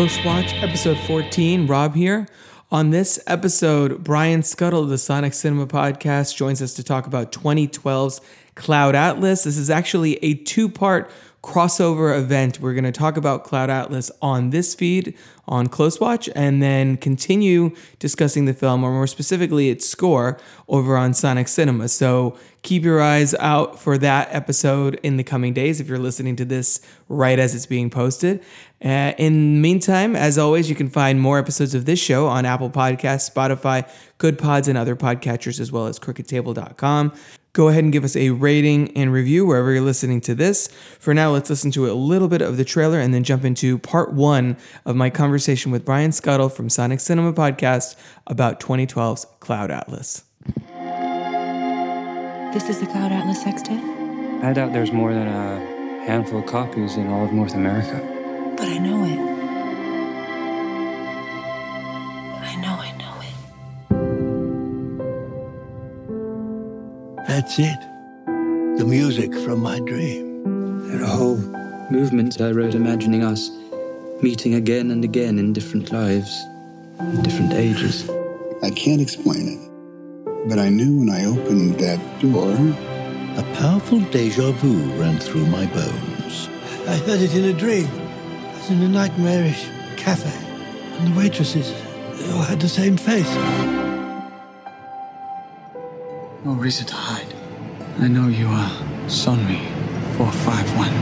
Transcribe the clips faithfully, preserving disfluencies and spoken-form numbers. Close Watch, episode fourteen. Rob here. On this episode, Brian Skutle of the Sonic Cinema Podcast joins us to talk about twenty twelve's Cloud Atlas. This is actually a two-part crossover event. We're going to talk about Cloud Atlas on this feed on Close Watch and then continue discussing the film, or more specifically its score, over on Sonic Cinema. So keep your eyes out for that episode in the coming days if you're listening to this right as it's being posted. Uh, in the meantime, as always, you can find more episodes of this show on Apple Podcasts, Spotify, Good Pods, and other podcatchers, as well as crooked table dot com. Go ahead and give us a rating and review wherever you're listening to this. For now, let's listen to a little bit of the trailer and then jump into part one of my conversation with Brian Skutle from Sonic Cinema Podcast about twenty twelve's Cloud Atlas. This is the Cloud Atlas sextet? I doubt there's more than a handful of copies in all of North America. But I know it. I know I know it. That's it. The music from my dream. There are whole movements I wrote imagining us meeting again and again in different lives, in different ages. I can't explain it, but I knew when I opened that door... A powerful déjà vu ran through my bones. I heard it in a dream. I was in a nightmarish cafe, and the waitresses, they all had the same face. No reason to hide. I know you are Sonmi four five one.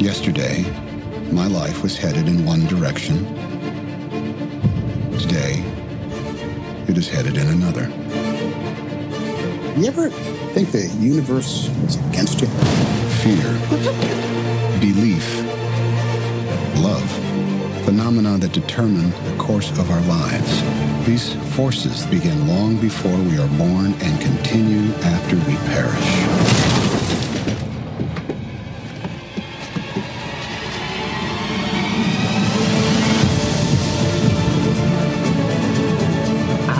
Yesterday, my life was headed in one direction. Today, it is headed in another. You ever think the universe is against you? Fear. Belief, love, phenomena that determine the course of our lives. These forces begin long before we are born and continue after we perish.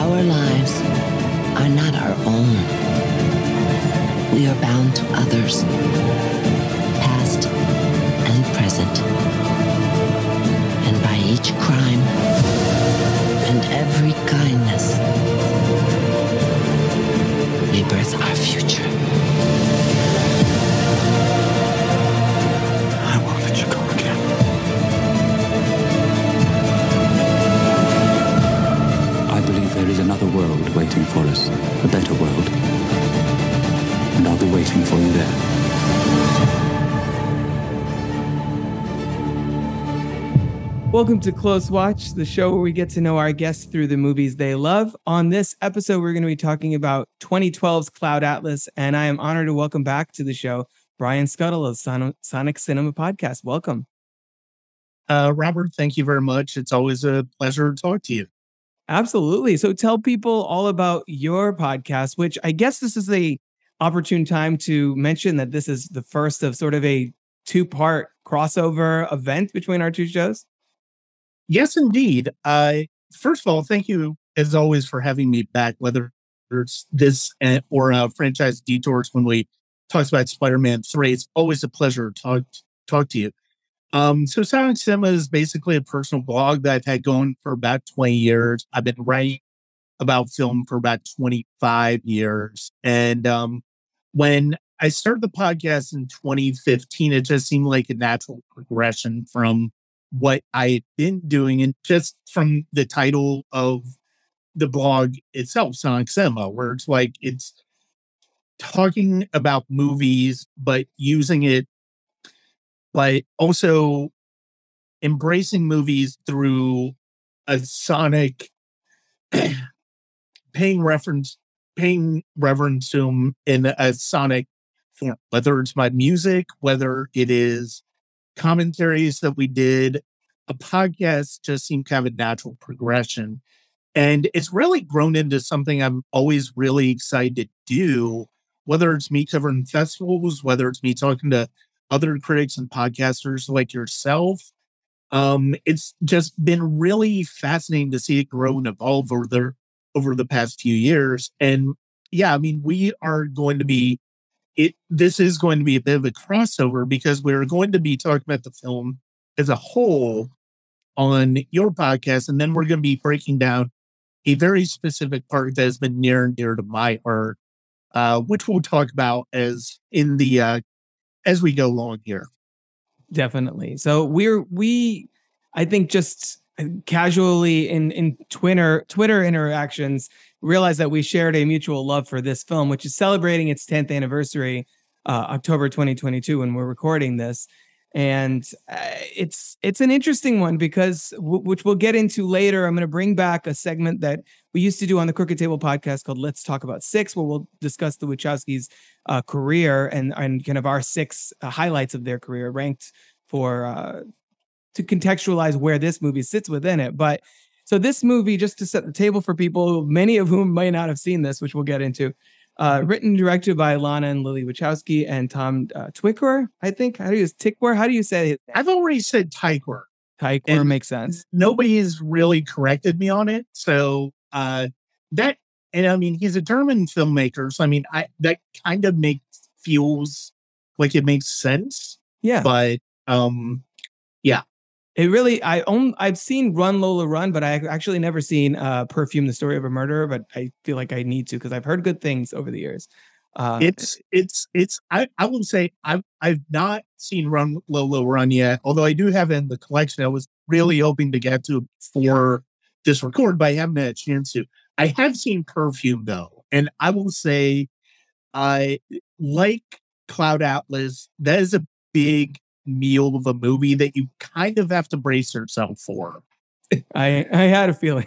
Our lives are not our own. We are bound to others. And by each crime and every kindness, we birth our future. I won't let you go again. I believe there is another world waiting for us, a better world. And I'll be waiting for you there. Welcome to Close Watch, the show where we get to know our guests through the movies they love. On this episode, we're going to be talking about twenty twelve's Cloud Atlas, and I am honored to welcome back to the show Brian Skutle of Son- Sonic Cinema Podcast. Welcome. Uh, Robert, thank you very much. It's always a pleasure to talk to you. Absolutely. So tell people all about your podcast, which I guess this is the opportune time to mention that this is the first of sort of a two-part crossover event between our two shows. Yes, indeed. Uh, first of all, thank you, as always, for having me back, whether it's this or uh, Franchise Detours when we talk about Spider-Man three. It's always a pleasure to talk, talk to you. Um, so Sonic Cinema is basically a personal blog that I've had going for about twenty years. I've been writing about film for about twenty-five years. And um, when I started the podcast in twenty fifteen, it just seemed like a natural progression from what I had been doing, and just from the title of the blog itself, Sonic Cinema, where it's like it's talking about movies, but using it, but also embracing movies through a Sonic, paying reference, paying reverence to them in a Sonic form, whether it's my music, whether it is commentaries that we did. A podcast just seemed kind of a natural progression. And it's really grown into something I'm always really excited to do, whether it's me covering festivals, whether it's me talking to other critics and podcasters like yourself. Um, it's just been really fascinating to see it grow and evolve over the, over the past few years. And yeah, I mean, we are going to be, it. This is going to be a bit of a crossover because we're going to be talking about the film as a whole on your podcast. And then we're going to be breaking down a very specific part that has been near and dear to my heart, uh, which we'll talk about as in the, uh, as we go along here. Definitely. So we're, we, I think just casually in, in Twitter, Twitter interactions, realized that we shared a mutual love for this film, which is celebrating its tenth anniversary, uh, October twenty twenty-two, when we're recording this. And uh, it's it's an interesting one because, w- which we'll get into later, I'm going to bring back a segment that we used to do on the Crooked Table podcast called Let's Talk About Six, where we'll discuss the Wachowskis' uh, career and, and kind of our six uh, highlights of their career ranked for, uh, to contextualize where this movie sits within it. But so this movie, just to set the table for people, many of whom may not have seen this, which we'll get into, Uh, written and directed by Lana and Lily Wachowski and Tom uh, Tykwer, I think. How do you Tykwer? How do you say it? I've already said Tykwer. Tykwer makes sense. Nobody has really corrected me on it. So uh, that, and I mean, he's a German filmmaker. So I mean, I that kind of makes feels like it makes sense. Yeah. But um, yeah. It really, I own, I've seen Run Lola Run, but I've actually never seen uh, Perfume: The Story of a Murderer. But I feel like I need to because I've heard good things over the years. Uh, it's it's it's. I, I will say I've I've not seen Run Lola Run yet, although I do have it in the collection. I was really hoping to get to for this record, but I haven't had a chance to. I have seen Perfume though, and I will say, I like Cloud Atlas. That is a big meal of a movie that you kind of have to brace yourself for. I I had a feeling.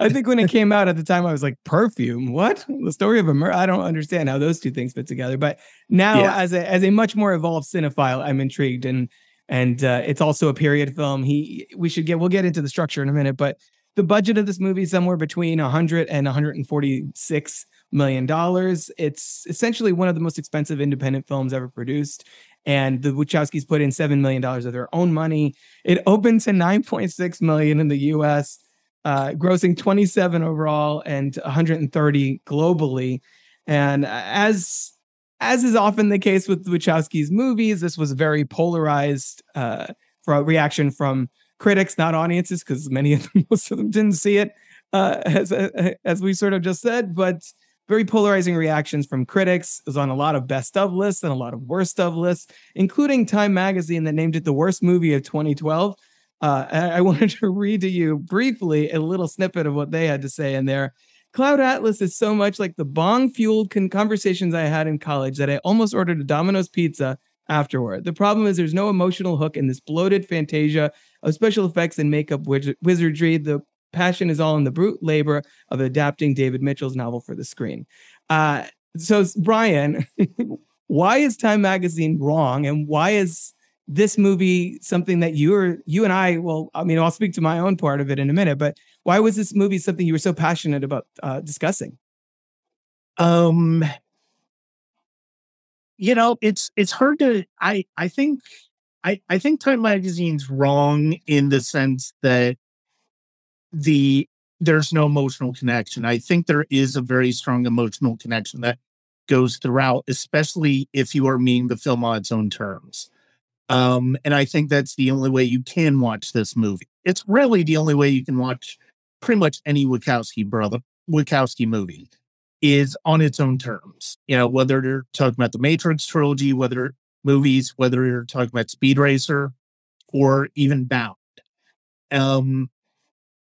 I think when it came out at the time, I was like, Perfume? What? The story of a murder? I don't understand how those two things fit together. But now, yeah. as a as a much more evolved cinephile, I'm intrigued, and and uh, it's also a period film. He we should get we'll get into the structure in a minute, but the budget of this movie is somewhere between one hundred and one hundred forty-six million dollars. It's essentially one of the most expensive independent films ever produced. And the Wachowskis put in seven million dollars of their own money. It opened to nine point six million dollars in the U S, uh, grossing twenty-seven overall and one hundred thirty globally. And as, as is often the case with Wachowskis' movies, this was very polarized uh, for a reaction from critics, not audiences, because many of them, most of them didn't see it, uh, as, uh, as we sort of just said, but very polarizing reactions from critics. It was on a lot of best of lists and a lot of worst of lists, including Time Magazine that named it the worst movie of twenty twelve. Uh, I wanted to read to you briefly a little snippet of what they had to say in there. Cloud Atlas is so much like the bong-fueled con- conversations I had in college that I almost ordered a Domino's pizza afterward. The problem is there's no emotional hook in this bloated fantasia of special effects and makeup wiz- wizardry. The passion is all in the brute labor of adapting David Mitchell's novel for the screen. Uh, so, Brian, why is Time Magazine wrong? And why is this movie something that you or you and I, well, I mean, I'll speak to my own part of it in a minute, but why was this movie something you were so passionate about uh, discussing? Um, you know, it's, it's hard to, I, I think, I, I think Time Magazine's wrong in the sense that the there's no emotional connection. I think there is a very strong emotional connection that goes throughout, especially if you are meeting the film on its own terms. Um, and I think that's the only way you can watch this movie. It's really the only way you can watch pretty much any Wachowski brother Wachowski movie is on its own terms. You know, whether you're talking about the Matrix trilogy, whether movies, whether you're talking about Speed Racer or even Bound. Um,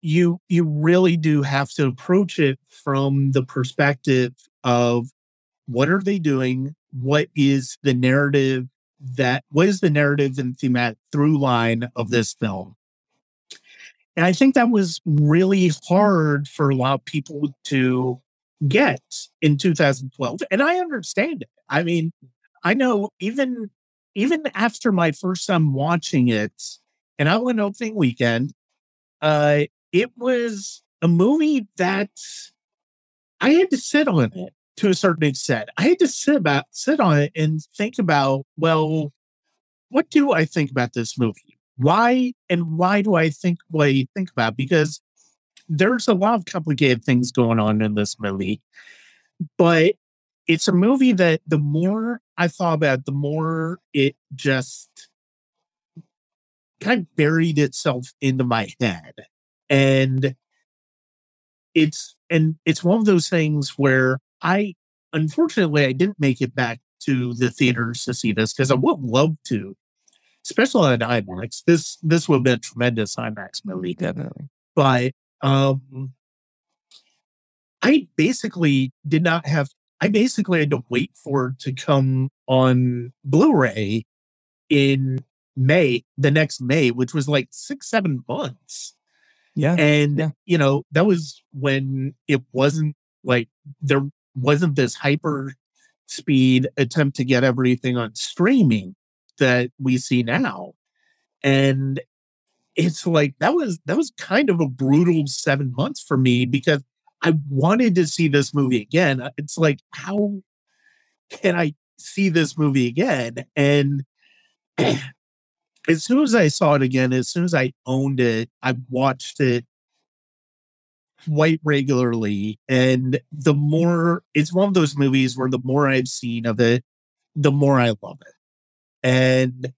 You you really do have to approach it from the perspective of what are they doing? What is the narrative that what is the narrative and thematic through line of this film? And I think that was really hard for a lot of people to get in two thousand twelve. And I understand it. I mean, I know even even after my first time watching it, and I went opening weekend, uh it was a movie that I had to sit on it to a certain extent. I had to sit about, sit on it and think about, well, what do I think about this movie? Why and why do I think what I think about? Because there's a lot of complicated things going on in this movie. But it's a movie that the more I thought about it, the more it just kind of buried itself into my head. And it's and it's one of those things where I, unfortunately, I didn't make it back to the theaters to see this because I would love to, especially on IMAX. This this would have been a tremendous IMAX movie. Definitely. But um, I basically did not have, I basically had to wait for it to come on Blu-ray in May, the next May, which was like six, seven months. Yeah. And, yeah. you know, that was when it wasn't like, there wasn't this hyper speed attempt to get everything on streaming that we see now. And it's like, that was, that was kind of a brutal seven months for me because I wanted to see this movie again. It's like, how can I see this movie again? And as soon as I saw it again, as soon as I owned it, I watched it quite regularly. And the more, it's one of those movies where the more I've seen of it, the more I love it. And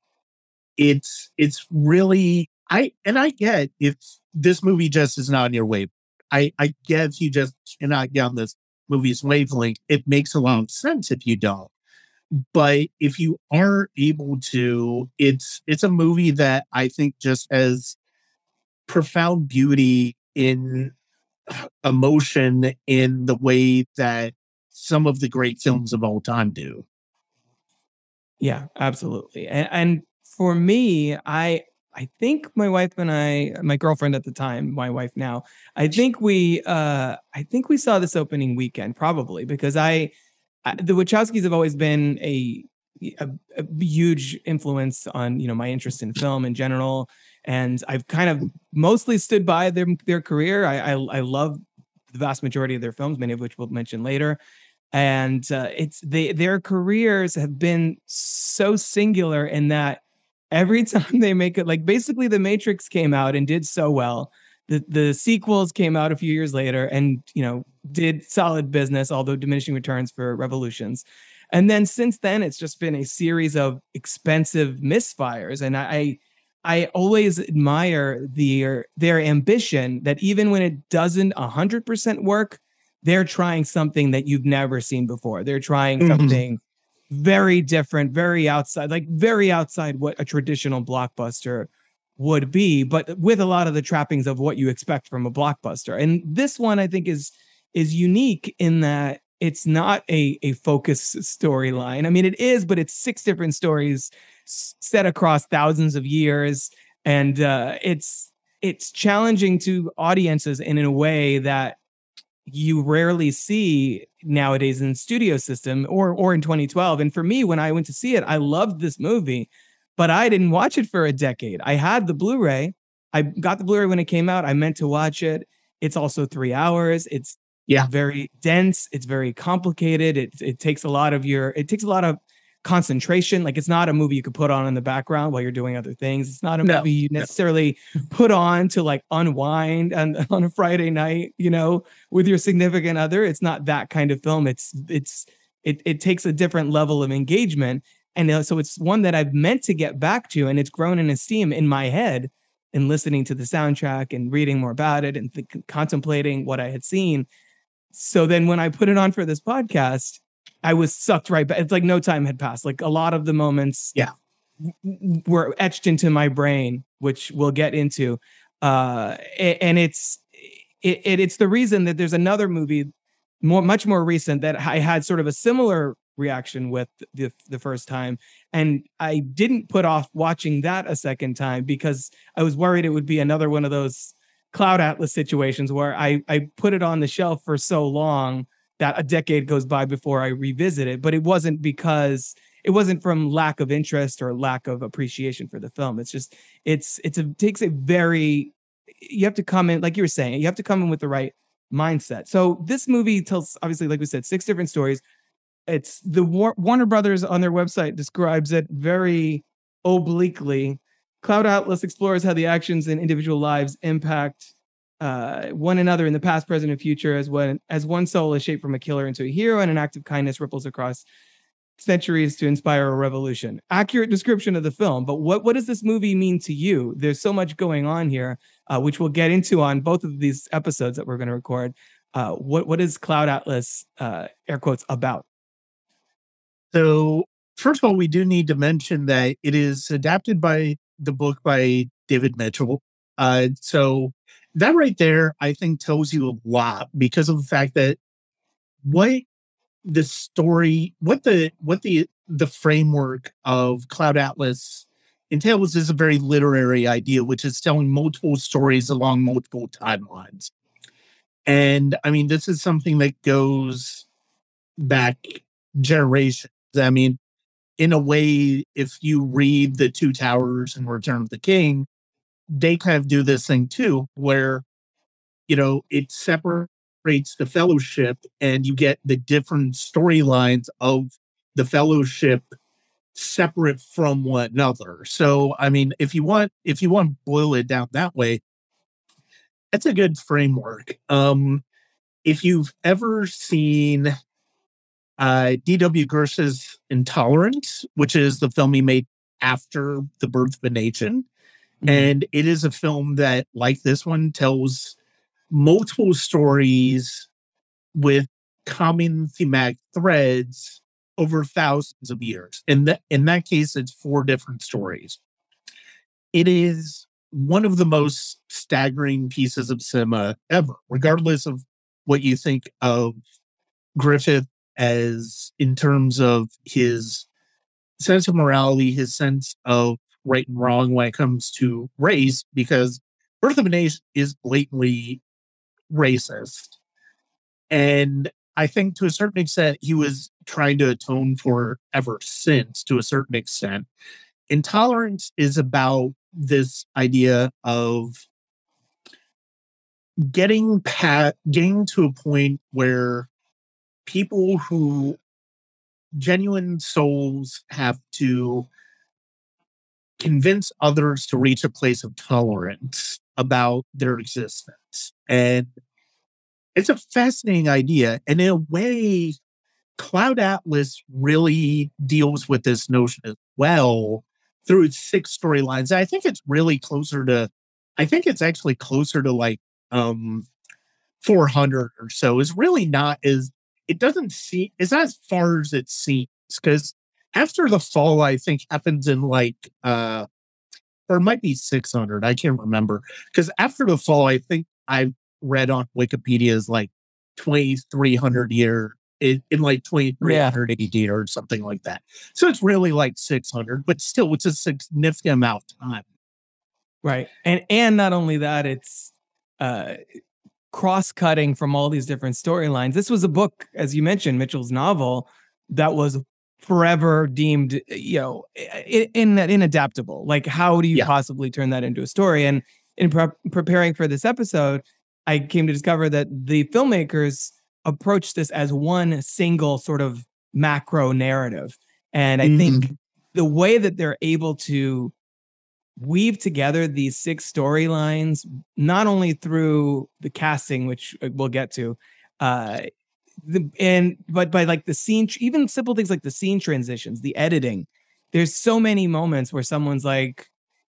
it's, it's really, I, and I get if this movie just is not on your wave. I, I get if you just cannot get on this movie's wavelength. It makes a lot of sense if you don't. But if you are able to, it's it's a movie that I think just has profound beauty in emotion in the way that some of the great films of all time do. Yeah, absolutely. And, and for me, I I think my wife and I, my girlfriend at the time, my wife now, I think we uh, I think we saw this opening weekend probably because I. The Wachowskis have always been a, a a huge influence on, you know, my interest in film in general, and I've kind of mostly stood by their their career. I I, I love the vast majority of their films, many of which we'll mention later, and uh, it's they their careers have been so singular in that every time they make it, like basically, The Matrix came out and did so well. The the sequels came out a few years later and, you know, did solid business, although diminishing returns for Revolutions. And then since then, it's just been a series of expensive misfires. And I I always admire their, their ambition that even when it doesn't one hundred percent work, they're trying something that you've never seen before. They're trying mm-hmm. something very different, very outside, like very outside what a traditional blockbuster would be, but with a lot of the trappings of what you expect from a blockbuster. And this one, I think, is is unique in that it's not a, a focused storyline. I mean, it is, but it's six different stories set across thousands of years. And uh, it's it's challenging to audiences in a way that you rarely see nowadays in the studio system or or in twenty twelve. And for me, when I went to see it, I loved this movie. But I didn't watch it for a decade. I had the Blu-ray. I got the Blu-ray when it came out. I meant to watch it. It's also three hours. It's yeah. very dense. It's very complicated. It it takes a lot of your it takes a lot of concentration. Like it's not a movie you could put on in the background while you're doing other things. It's not a no, movie you necessarily no. put on to like unwind on, on a Friday night, you know, with your significant other. It's not that kind of film. It's it's it it takes a different level of engagement. And so it's one that I've meant to get back to, and it's grown in esteem in my head in listening to the soundtrack and reading more about it and th- contemplating what I had seen. So then when I put it on for this podcast, I was sucked right back. It's like no time had passed. Like a lot of the moments yeah. were etched into my brain, which we'll get into. Uh, and it's it, it's the reason that there's another movie, more much more recent, that I had sort of a similar reaction with the the first time, and I didn't put off watching that a second time because I was worried it would be another one of those Cloud Atlas situations where I I put it on the shelf for so long that a decade goes by before I revisit it. But it wasn't because it wasn't from lack of interest or lack of appreciation for the film. It's just it's it's a, it takes a very you have to come in, like you were saying, you have to come in with the right mindset. So this movie tells, obviously, like we said, six different stories. It's the War- Warner Brothers on their website describes it very obliquely. Cloud Atlas explores how the actions in individual lives impact uh, one another in the past, present, and future, as one as one soul is shaped from a killer into a hero, and an act of kindness ripples across centuries to inspire a revolution. Accurate description of the film, but what, what does this movie mean to you? There's so much going on here, uh, which we'll get into on both of these episodes that we're going to record. Uh, what what is Cloud Atlas, uh, air quotes, about? So, first of all, we do need to mention that it is adapted by the book by David Mitchell. Uh, so that right there, I think, tells you a lot because of the fact that what the story, what the what the the framework of Cloud Atlas entails is a very literary idea, which is telling multiple stories along multiple timelines. And I mean, this is something that goes back generations. I mean, in a way, if you read The Two Towers and Return of the King, they kind of do this thing too, where, you know, it separates the Fellowship and you get the different storylines of the Fellowship separate from one another. So, I mean, if you want, if you want to boil it down that way, that's a good framework. Um, if you've ever seen uh, D W Gersh's Intolerance, which is the film he made after The Birth of a Nation, mm-hmm. and it is a film that, like this one, tells multiple stories with common thematic threads over thousands of years. In, th- in that case, it's four different stories. It is one of the most staggering pieces of cinema ever, regardless of what you think of Griffith as in terms of his sense of morality, his sense of right and wrong when it comes to race, because Birth of a Nation is blatantly racist. And I think to a certain extent, he was trying to atone for ever since, to a certain extent. Intolerance is about this idea of getting pat, getting to a point where people who genuine souls have to convince others to reach a place of tolerance about their existence. And it's a fascinating idea. And in a way, Cloud Atlas really deals with this notion as well through its six storylines. I think it's really closer to, I think it's actually closer to like um, four hundred or so. It's really not as, it doesn't seem, it's not as far as it seems. Because After the Fall, I think, happens in like, uh, or it might be six hundred. I can't remember. Because After the Fall, I think I read on Wikipedia is like twenty-three hundred year, in, in like twenty-three hundred yeah. A D or something like that. So it's really like six hundred, but still it's a significant amount of time. Right. And and not only that, it's uh, cross-cutting from all these different storylines. This was a book, as you mentioned, Mitchell's novel, that was forever deemed, you know, in, in inadaptable. Like, how do you yeah. possibly turn that into a story? And in pre- preparing for this episode, I came to discover that the filmmakers approached this as one single sort of macro narrative. And I mm-hmm. think the way that they're able to weave together these six storylines, not only through the casting, which we'll get to, uh, The, and but by like the scene, even simple things like the scene transitions, the editing, there's so many moments where someone's like,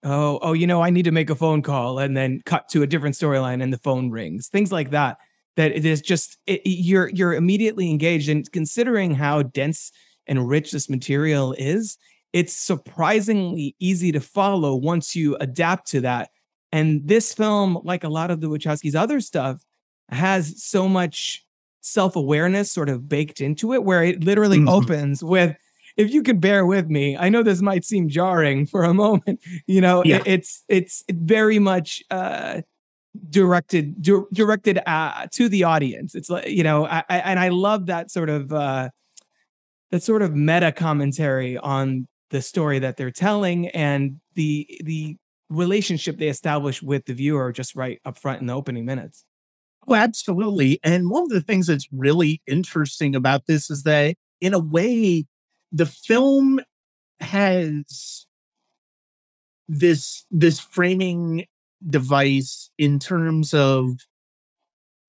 oh, oh, you know, I need to make a phone call, and then cut to a different storyline and the phone rings, things like that, that it is just it, you're you're immediately engaged. And considering how dense and rich this material is, it's surprisingly easy to follow once you adapt to that. And this film, like a lot of the Wachowskis' other stuff, has so much self-awareness sort of baked into it, where it literally mm-hmm. opens with, if you can bear with me, I know this might seem jarring for a moment, you know, yeah. it, it's it's very much uh, directed du- directed uh, to the audience. It's like, you know, I, I, and I love that sort of uh, that sort of meta commentary on the story that they're telling and the the relationship they establish with the viewer just right up front in the opening minutes. Oh, absolutely. And one of the things that's really interesting about this is that, in a way, the film has this, this framing device in terms of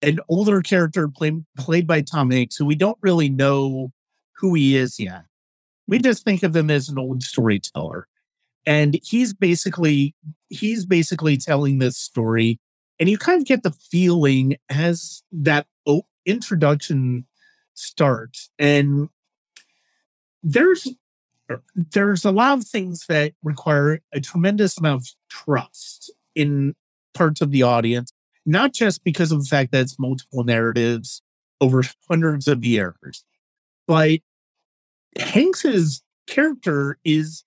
an older character play, played by Tom Hanks, who we don't really know who he is yet. We just think of him as an old storyteller. And he's basically he's basically telling this story. And you kind of get the feeling as that introduction starts. And there's there's a lot of things that require a tremendous amount of trust in parts of the audience, not just because of the fact that it's multiple narratives over hundreds of years, but Hanks's character is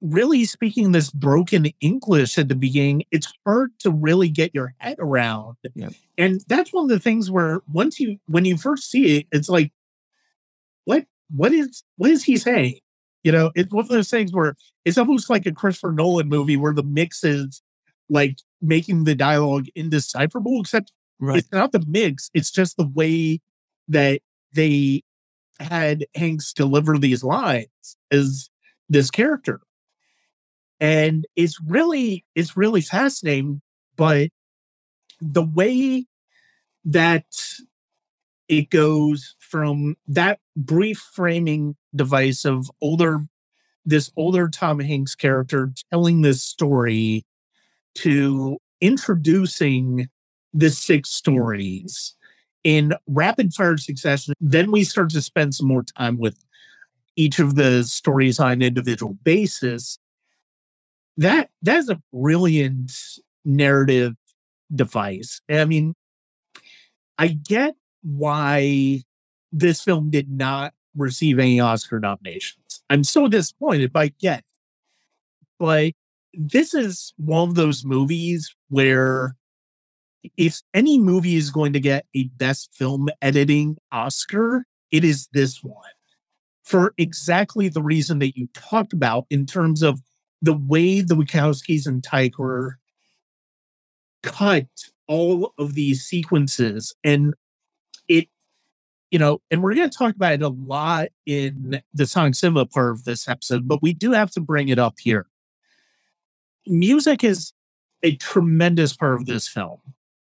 really speaking this broken English at the beginning. It's hard to really get your head around. Yeah. And that's one of the things where once you, when you first see it, it's like, what, what is, what is he saying? You know, it's one of those things where it's almost like a Christopher Nolan movie where the mix is like making the dialogue indecipherable, except right. It's not the mix. It's just the way that they had Hanks deliver these lines as this character. And it's really, it's really fascinating, but the way that it goes from that brief framing device of older, this older Tom Hanks character telling this story to introducing the six stories in rapid fire succession. Then we start to spend some more time with each of the stories on an individual basis. That that is a brilliant narrative device. I mean, I get why this film did not receive any Oscar nominations. I'm so disappointed by it. But this is one of those movies where if any movie is going to get a Best Film Editing Oscar, it is this one. For exactly the reason that you talked about in terms of the way the Wachowskis and Tykwer cut all of these sequences, and it, you know, and we're going to talk about it a lot in the Sonic Cinema part of this episode, but we do have to bring it up here. Music is a tremendous part of this film,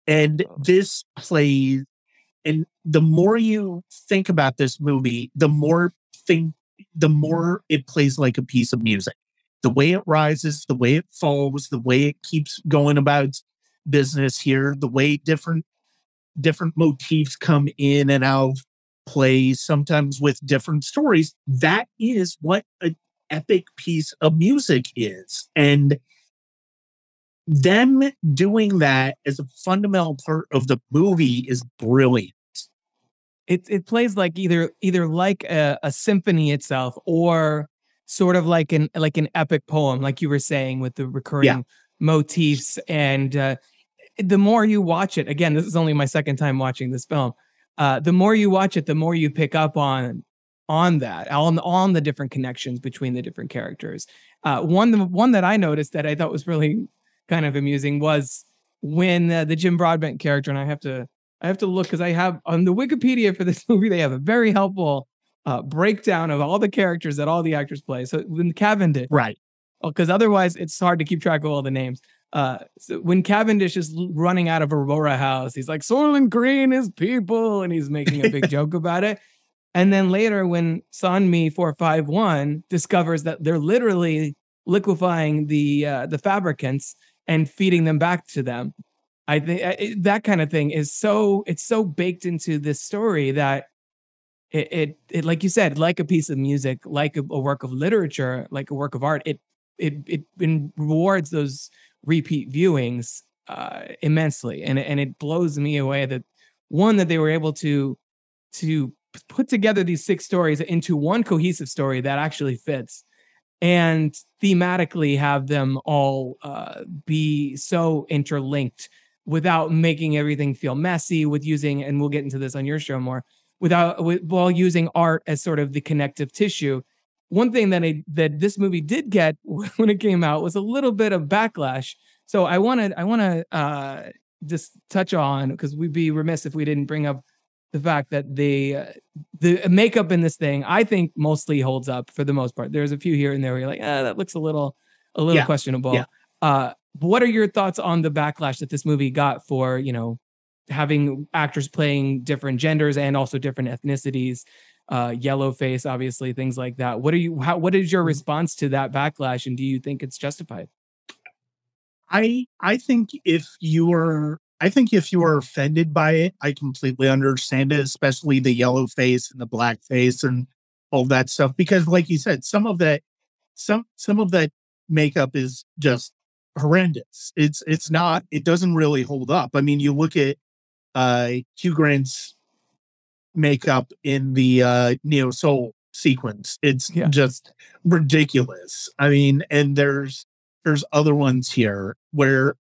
and this plays, and the more you think about this movie, the more think, the more it plays like a piece of music. The way it rises, the way it falls, the way it keeps going about its business here, the way different different motifs come in and out of play, sometimes with different stories. That is what an epic piece of music is. And them doing that as a fundamental part of the movie is brilliant. It it plays like either either like a, a symphony itself, or sort of like an like an epic poem, like you were saying, with the recurring yeah. motifs. And uh, the more you watch it, again, this is only my second time watching this film. Uh, the more you watch it, the more you pick up on on that, on on the different connections between the different characters. Uh, one one that I noticed that I thought was really kind of amusing was when uh, the Jim Broadbent character, and I have to I have to look because I have on the Wikipedia for this movie, they have a very helpful Uh, breakdown of all the characters that all the actors play. So when Cavendish, right? Because otherwise it's hard to keep track of all the names. Uh, so when Cavendish is running out of Aurora House, he's like, "Soylent Green is people," and he's making a big joke about it. And then later, when Sanmi four five one discovers that they're literally liquefying the uh, the fabricants and feeding them back to them, I think that kind of thing is so it's so baked into this story that. It, it it like you said, like a piece of music, like a, a work of literature, like a work of art. It it it, it rewards those repeat viewings uh, immensely, and and it blows me away that one that they were able to to put together these six stories into one cohesive story that actually fits, and thematically have them all uh, be so interlinked without making everything feel messy. With using, and we'll get into this on your show more. Without while using art as sort of the connective tissue. One thing that I, that this movie did get when it came out was a little bit of backlash. So I wanted I want to uh, just touch on, because we'd be remiss if we didn't bring up the fact that the uh, the makeup in this thing I think mostly holds up for the most part. There's a few here and there where you're like, ah, that looks a little a little yeah. questionable. Yeah. Uh, What are your thoughts on the backlash that this movie got for, you know, having actors playing different genders and also different ethnicities, uh, yellow face, obviously, things like that? What are you, how, what is your response to that backlash? And do you think it's justified? I, I think if you were, I think if you were offended by it, I completely understand it, especially the yellow face and the black face and all that stuff. Because like you said, some of that, some, some of that makeup is just horrendous. It's, it's not, it doesn't really hold up. I mean, you look at uh, Hugh Grant's makeup in the uh, Neo Soul sequence. It's yeah. just ridiculous. I mean, and there's, there's other ones here where,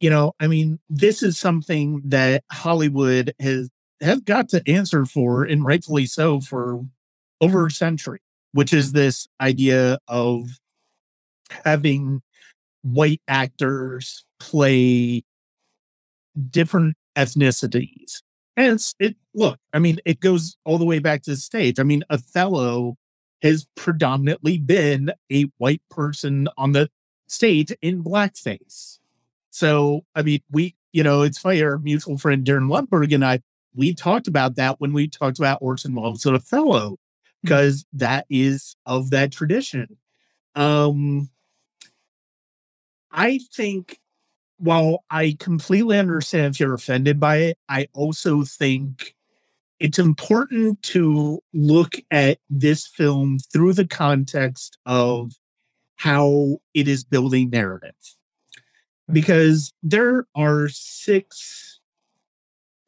you know, I mean, this is something that Hollywood has, has got to answer for, and rightfully so, for over a century, which is this idea of having white actors play different ethnicities. And it's, it, look, I mean, it goes all the way back to the stage. I mean, Othello has predominantly been a white person on the stage in blackface. So, I mean, we, you know, it's funny, our mutual friend Darren Lundberg and I, we talked about that when we talked about Orson Welles and Othello, because mm-hmm. that is of that tradition. Um, I think, while I completely understand if you're offended by it, I also think it's important to look at this film through the context of how it is building narrative. Because there are six,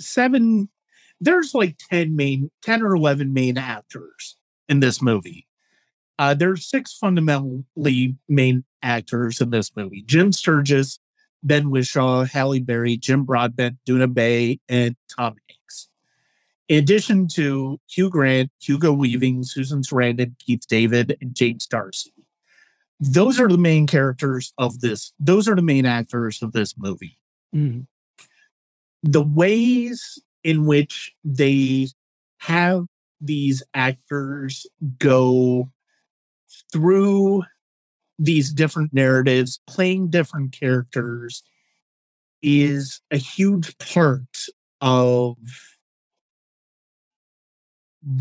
seven, there's like ten main, ten or eleven main actors in this movie. Uh, there's six fundamentally main actors in this movie. Jim Sturgess, Ben Whishaw, Halle Berry, Jim Broadbent, Duna Bay, and Tom Hanks. In addition to Hugh Grant, Hugo Weaving, Susan Sarandon, Keith David, and James Darcy. Those are the main characters of this. Those are the main actors of this movie. Mm-hmm. The ways in which they have these actors go through these different narratives, playing different characters, is a huge part of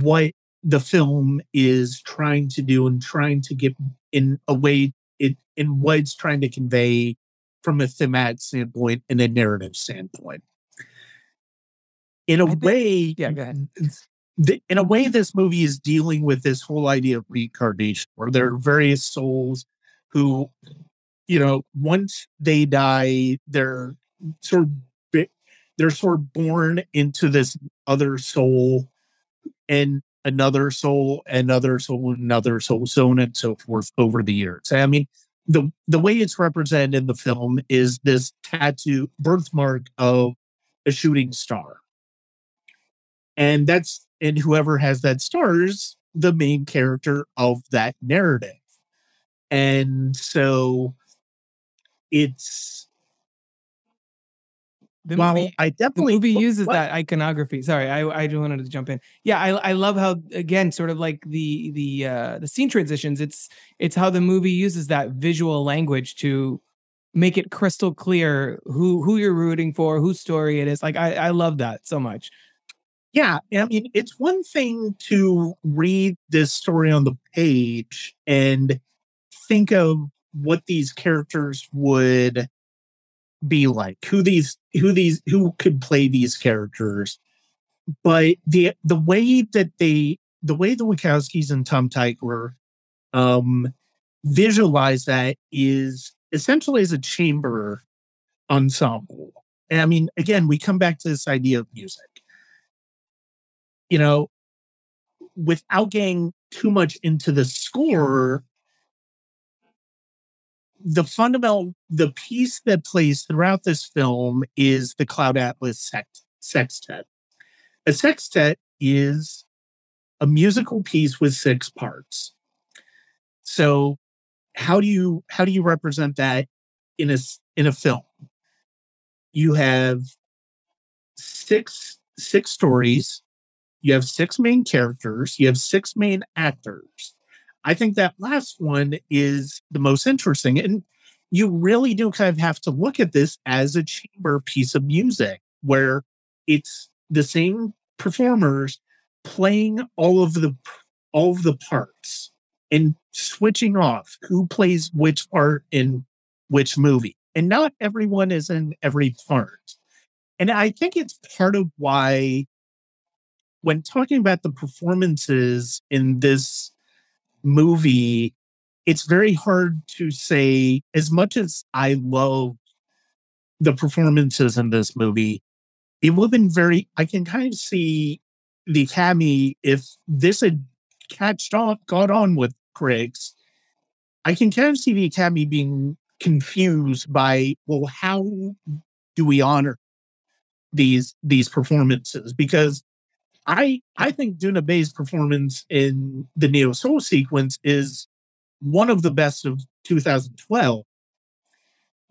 what the film is trying to do and trying to get in a way, it, in what it's trying to convey from a thematic standpoint and a narrative standpoint. In a I way, think, yeah, go ahead. The, in a way, this movie is dealing with this whole idea of reincarnation, where there are various souls who, you know, once they die, they're sort of, they're sort of born into this other soul, and another soul, another soul, another soul, so on and so forth over the years. I mean, the the way it's represented in the film is this tattoo birthmark of a shooting star, and that's and whoever has that star is the main character of that narrative. And so it's, the well, movie, I definitely the movie uses what? that iconography. Sorry, I I just wanted to jump in. Yeah, I I love how, again, sort of like the the uh, the scene transitions. It's it's how the movie uses that visual language to make it crystal clear who who you're rooting for, whose story it is. Like I I love that so much. Yeah, I mean, it's one thing to read this story on the page and think of what these characters would be like, who these who these who could play these characters, but the the way that they the way the Wachowskis and Tom Tykwer um visualize that is essentially as a chamber ensemble. And I mean, again, we come back to this idea of music. You know, without getting too much into the score, the fundamental, the piece that plays throughout this film is the Cloud Atlas sext, sextet. A sextet is a musical piece with six parts. So, how do you how do you represent that in a in a film? You have six six stories. You have six main characters. You have six main actors. I think that last one is the most interesting. And you really do kind of have to look at this as a chamber piece of music where it's the same performers playing all of the all of the parts and switching off who plays which part in which movie. And not everyone is in every part. And I think it's part of why, when talking about the performances in this movie, it's very hard to say, as much as I love the performances in this movie, it would have been very, I can kind of see the Academy, if this had catched off, got on with critics, I can kind of see the Academy being confused by, well, how do we honor these these performances? Because I I think Duna Bay's performance in the Neo Soul sequence is one of the best of two thousand twelve.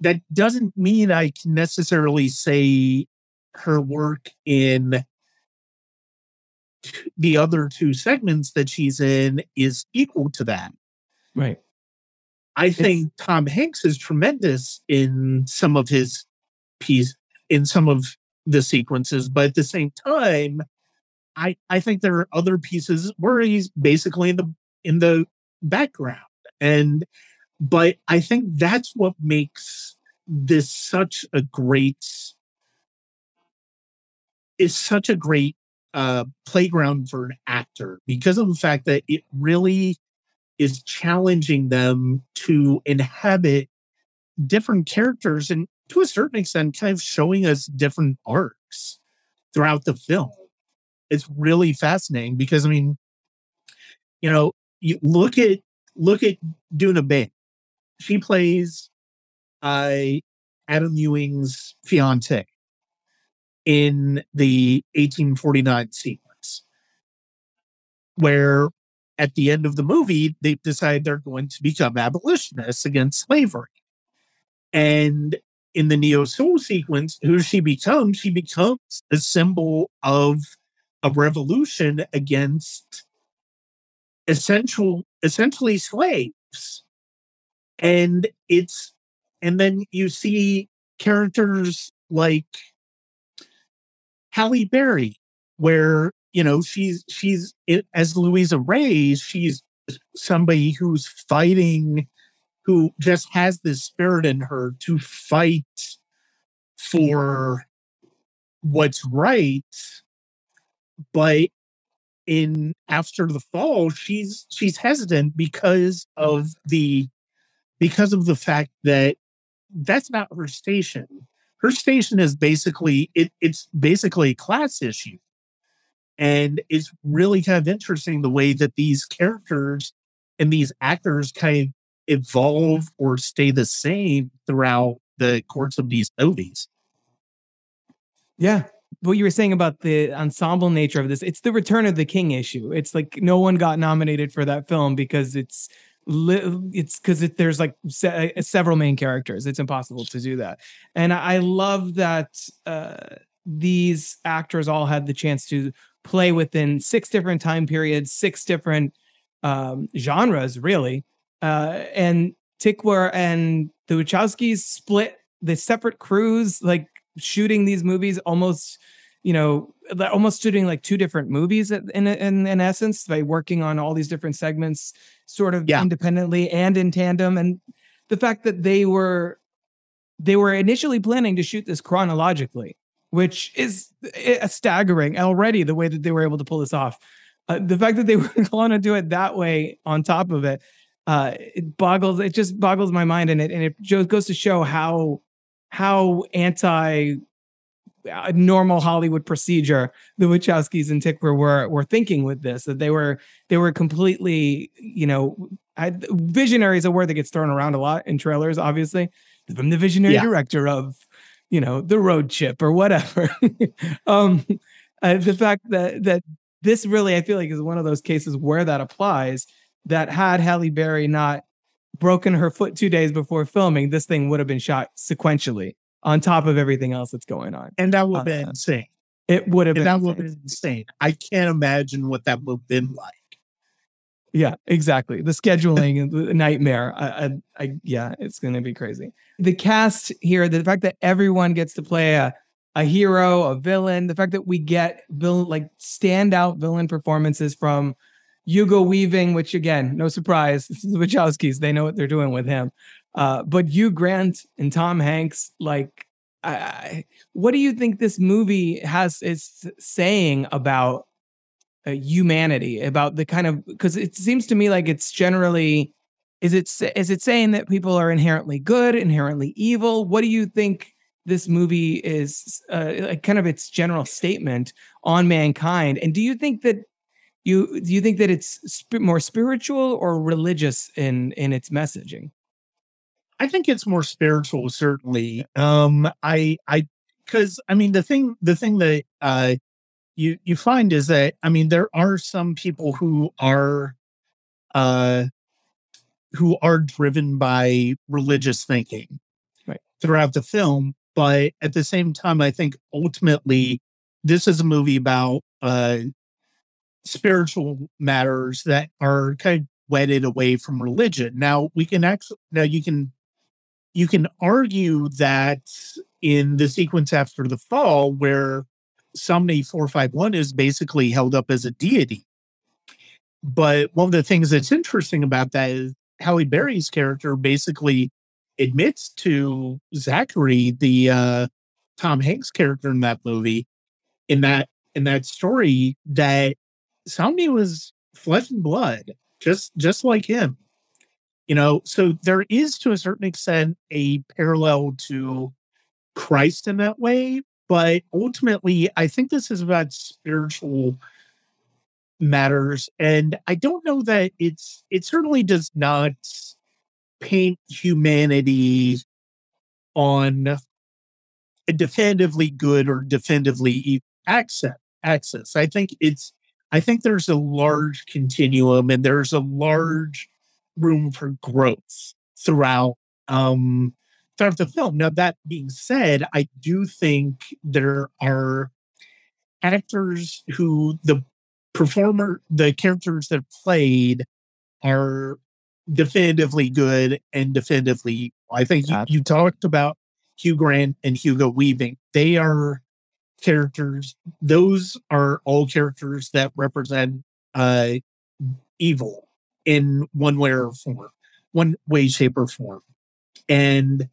That doesn't mean I can necessarily say her work in the other two segments that she's in is equal to that. Right. I think it's, Tom Hanks is tremendous in some of his piece, in some of the sequences, but at the same time, I I think there are other pieces where he's basically in the in the background. And but I think that's what makes this such a great is such a great uh, playground for an actor, because of the fact that it really is challenging them to inhabit different characters and, to a certain extent, kind of showing us different arcs throughout the film. It's really fascinating because, I mean, you know, you look at look at Duna Bay. She plays uh, Adam Ewing's fiance in the eighteen forty-nine sequence, where at the end of the movie, they decide they're going to become abolitionists against slavery. And in the Neo Soul sequence, who she becomes, she becomes a symbol of a revolution against essential, essentially slaves. And it's, and then you see characters like Halle Berry, where, you know, she's, she's as Louisa Ray, she's somebody who's fighting, who just has this spirit in her to fight for what's right. But in After the Fall, she's, she's hesitant because of the, because of the fact that that's not her station. Her station is basically, it, it's basically a class issue. And it's really kind of interesting the way that these characters and these actors kind of evolve or stay the same throughout the course of these movies. Yeah. What you were saying about the ensemble nature of this, it's the Return of the King issue. It's like no one got nominated for that film because it's It's because it, there's like se- several main characters. It's impossible to do that. And I love that uh, these actors all had the chance to play within six different time periods, six different um, genres, really. Uh, and Tykwer and the Wachowskis split the separate crews, like shooting these movies almost, you know, almost shooting like two different movies in in, in essence, by working on all these different segments sort of yeah. independently and in tandem. And the fact that they were, they were initially planning to shoot this chronologically, which is a staggering already, the way that they were able to pull this off. Uh, the fact that they were going to do it that way on top of it, uh, it boggles, it just boggles my mind. And it, and it goes to show how, how anti a normal Hollywood procedure the Wachowskis and Tykwer were were thinking with this, that they were they were completely, you know, I, visionary is a word that gets thrown around a lot in trailers, obviously. I'm the visionary yeah. director of, you know, The Road Chip or whatever. um, uh, the fact that that this really, I feel like, is one of those cases where that applies, that had Halle Berry not broken her foot two days before filming, this thing would have been shot sequentially on top of everything else that's going on. And that would have been insane. It would have been, that would have been insane. I can't imagine what that would have been like. Yeah, exactly. The scheduling and the nightmare. I, I, I, yeah, it's going to be crazy. The cast here, the fact that everyone gets to play a, a hero, a villain, the fact that we get villain, like standout villain performances from Hugo Weaving, which again, no surprise, this is the Wachowskis. They know what they're doing with him. Uh, but Hugh Grant and Tom Hanks, like, I, I, what do you think this movie has is saying about Uh, humanity, about the kind of, because it seems to me like it's generally, is it is it saying that people are inherently good, inherently evil? What do you think this movie is, uh, like kind of its general statement on mankind? And do you think that you do you think that it's sp- more spiritual or religious in in its messaging? I think it's more spiritual, certainly. Um, I I because I mean the thing the thing that uh. You you find is that, I mean, there are some people who are uh, who are driven by religious thinking right. throughout the film. But at the same time, I think ultimately this is a movie about uh, spiritual matters that are kind of wedded away from religion. Now, we can actually now you can you can argue that in the sequence after the fall where Somni four fifty-one is basically held up as a deity. But one of the things that's interesting about that is Halle Berry's character basically admits to Zachary, the uh, Tom Hanks character in that movie, in that in that story, that Somni was flesh and blood, just just like him. You know, so there is to a certain extent a parallel to Christ in that way. But ultimately, I think this is about spiritual matters. And I don't know that it's, it certainly does not paint humanity on a definitively good or definitively evil access. access. I think it's, I think there's a large continuum and there's a large room for growth throughout, um, throughout the film. Now, that being said, I do think there are actors who the performer, the characters that played are definitively good and definitively. I think you, you talked about Hugh Grant and Hugo Weaving. They are characters. Those are all characters that represent uh, evil in one way or form, one way, shape, or form. And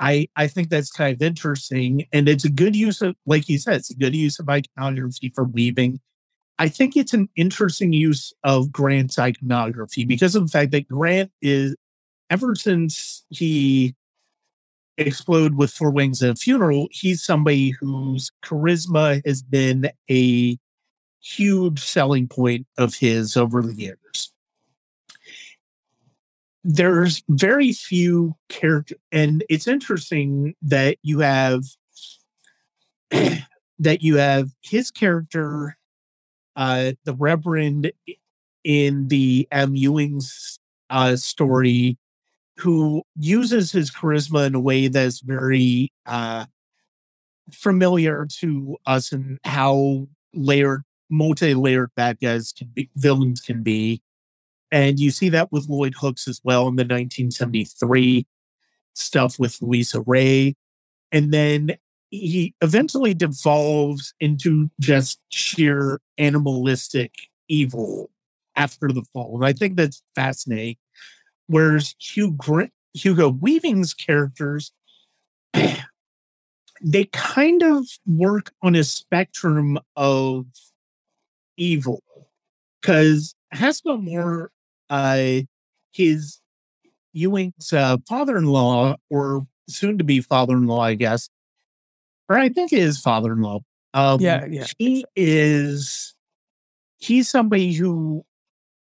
I I think that's kind of interesting. And it's a good use of, like you said, it's a good use of iconography for Weaving. I think it's an interesting use of Grant's iconography because of the fact that Grant is, ever since he exploded with Four Wings at a Funeral, he's somebody whose charisma has been a huge selling point of his over the years. There's very few characters, and it's interesting that you have that you have his character, uh, the Reverend in the Adam Ewing's uh, story, who uses his charisma in a way that's very uh, familiar to us and how layered, multi-layered bad guys can be, villains can be. And you see that with Lloyd Hooks as well in the nineteen seventy-three stuff with Louisa Ray. And then he eventually devolves into just sheer animalistic evil after the fall. And I think that's fascinating. Whereas Hugh Gr- Hugo Weaving's characters, they kind of work on a spectrum of evil. Because Hasbell Moore, uh, his Ewing's uh, father-in-law, or soon-to-be father-in-law, I guess, or I think his father-in-law. Um, yeah, yeah. He is, he's somebody who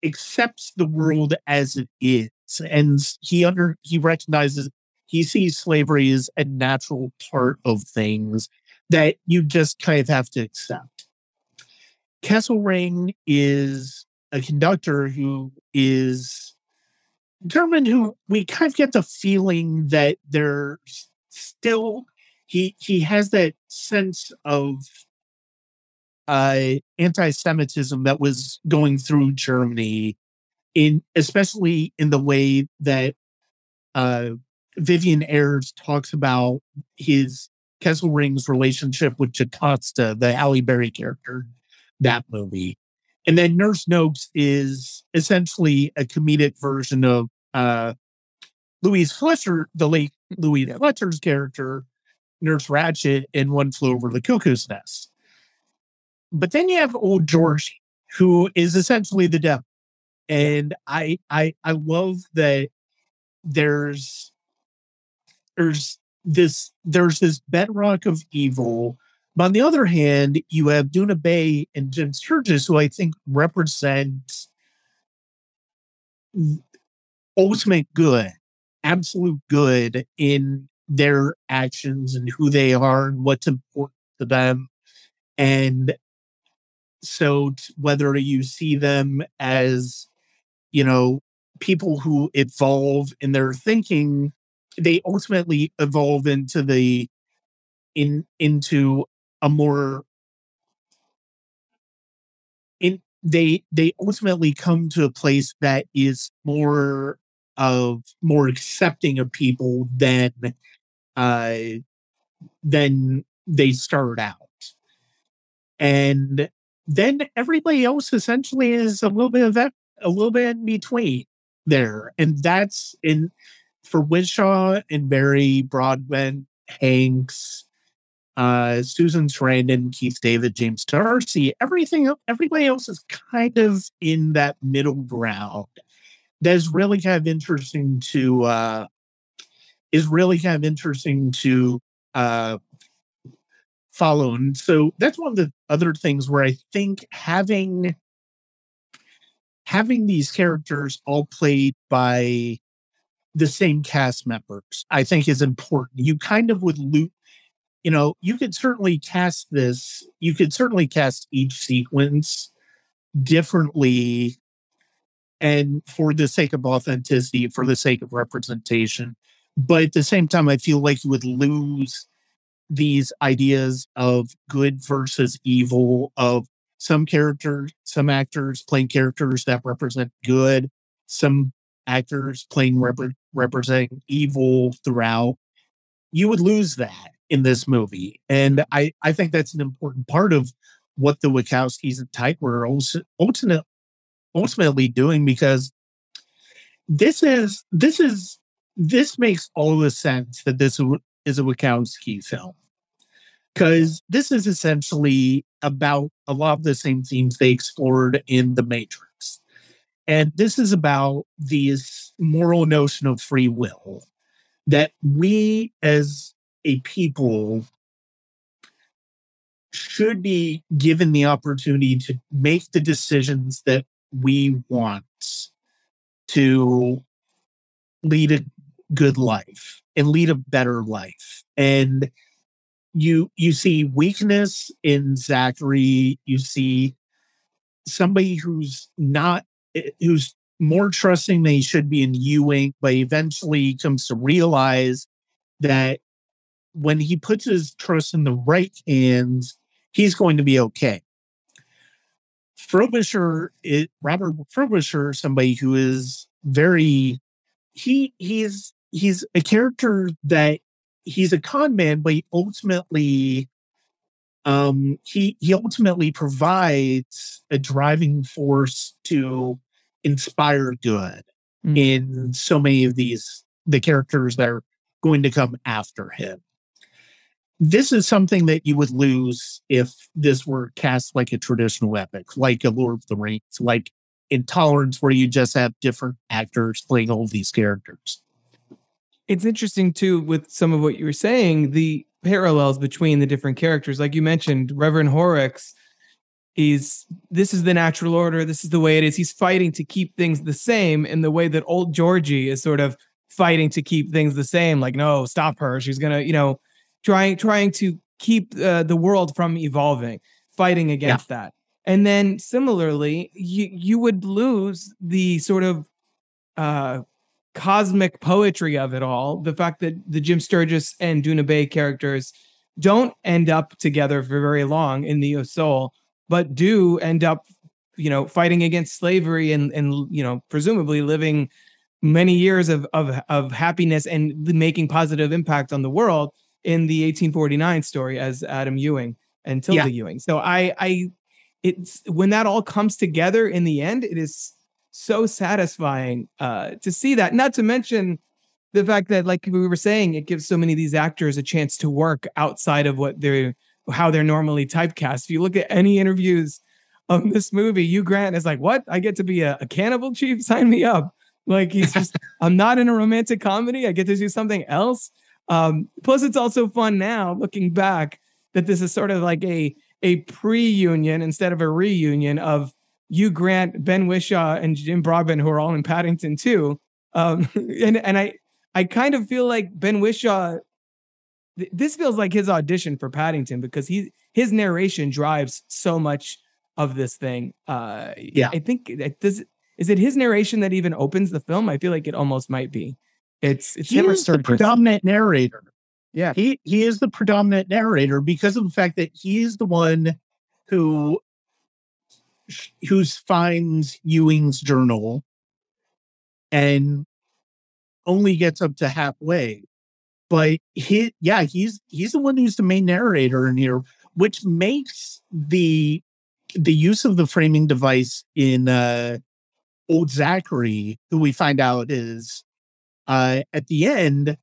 accepts the world as it is, and he under he recognizes, he sees slavery as a natural part of things that you just kind of have to accept. Kesselring is a conductor who is determined, who we kind of get the feeling that there's still, he he has that sense of uh, anti-Semitism that was going through Germany in especially in the way that uh, Vivian Ayers talks about his Kesselring's relationship with Jocasta, the Halle Berry character, that movie. And then Nurse Noakes is essentially a comedic version of uh, Louise Fletcher, the late Louise Fletcher's character, Nurse Ratched, in One Flew Over the Cuckoo's Nest. But then you have old Georgie, who is essentially the devil. And I I I love that there's there's this there's this bedrock of evil. But on the other hand, you have Duna Bay and Jim Sturgess, who I think represent ultimate good, absolute good in their actions and who they are and what's important to them. And so whether you see them as, you know, people who evolve in their thinking, they ultimately evolve into the in into a more in they they ultimately come to a place that is more of more accepting of people than uh than they start out. And then everybody else essentially is a little bit of that, a little bit in between there. And that's in for Wishaw and Barry, Broadbent, Hanks, uh, Susan Sarandon, Keith David, James Darcy. Everything, everybody else is kind of in that middle ground. That's really kind of interesting to uh, is really kind of interesting to. Uh, follow. And so that's one of the other things where I think having having these characters all played by the same cast members, I think is important. You kind of would loop, you know, you could certainly cast this, you could certainly cast each sequence differently and for the sake of authenticity, for the sake of representation. But at the same time, I feel like you would lose these ideas of good versus evil, of some characters, some actors playing characters that represent good, some actors playing rep- representing evil throughout. You would lose that in this movie. And I, I think that's an important part of what the Wachowskis and Tykwer were also ultimate, ultimately doing, because this is, this is, this makes all the sense that this is a Wachowski film. Because this is essentially about a lot of the same themes they explored in The Matrix. And this is about this moral notion of free will, that we as a people should be given the opportunity to make the decisions that we want to lead a good life and lead a better life. And you you see weakness in Zachary. You see somebody who's not who's more trusting than he should be in Ewing, but eventually comes to realize that when he puts his trust in the right hands, he's going to be okay. Frobisher is Robert Frobisher, somebody who is very he he's He's a character that he's a con man, but he ultimately, um, he he ultimately provides a driving force to inspire good mm. in so many of these the characters that are going to come after him. This is something that you would lose if this were cast like a traditional epic, like a Lord of the Rings, like Intolerance, where you just have different actors playing all these characters. It's interesting, too, with some of what you were saying, the parallels between the different characters. Like you mentioned, Reverend Horrocks is, this is the natural order. This is the way it is. He's fighting to keep things the same in the way that old Georgie is sort of fighting to keep things the same. Like, no, stop her. She's going to, you know, trying trying to keep uh, the world from evolving, fighting against yeah. that. And then similarly, you, you would lose the sort of... Uh, cosmic poetry of it all. The fact that the Jim Sturgess and Duna Bay characters don't end up together for very long in the Osol, but do end up you know, fighting against slavery and, and, you know, presumably living many years of, of, of happiness and making positive impact on the world in the eighteen forty-nine story as Adam Ewing and Tilda yeah. Ewing. So I, I, it's when that all comes together in the end, it is so satisfying uh, to see that, not to mention the fact that, like we were saying, it gives so many of these actors a chance to work outside of what they're, how they're normally typecast. If you look at any interviews on this movie, Hugh Grant is like, what? I get to be a, a cannibal chief? Sign me up. Like, he's just, I'm not in a romantic comedy. I get to do something else. Um, plus, it's also fun now, looking back, that this is sort of like a, a pre-union instead of a reunion of Hugh Grant, Ben Whishaw, and Jim Broadbent, who are all in Paddington too. Um, and, and I, I kind of feel like Ben Whishaw, th- this feels like his audition for Paddington, because he, his narration drives so much of this thing. Uh, yeah. I think, it does, is it his narration that even opens the film? I feel like it almost might be. It's, it's him the predominant narrator. Yeah. He, he is the predominant narrator because of the fact that he is the one who, who finds Ewing's journal and only gets up to halfway, but he, yeah, he's, he's the one who's the main narrator in here, which makes the, the use of the framing device in uh, Old Zachary, who we find out is uh, at the end,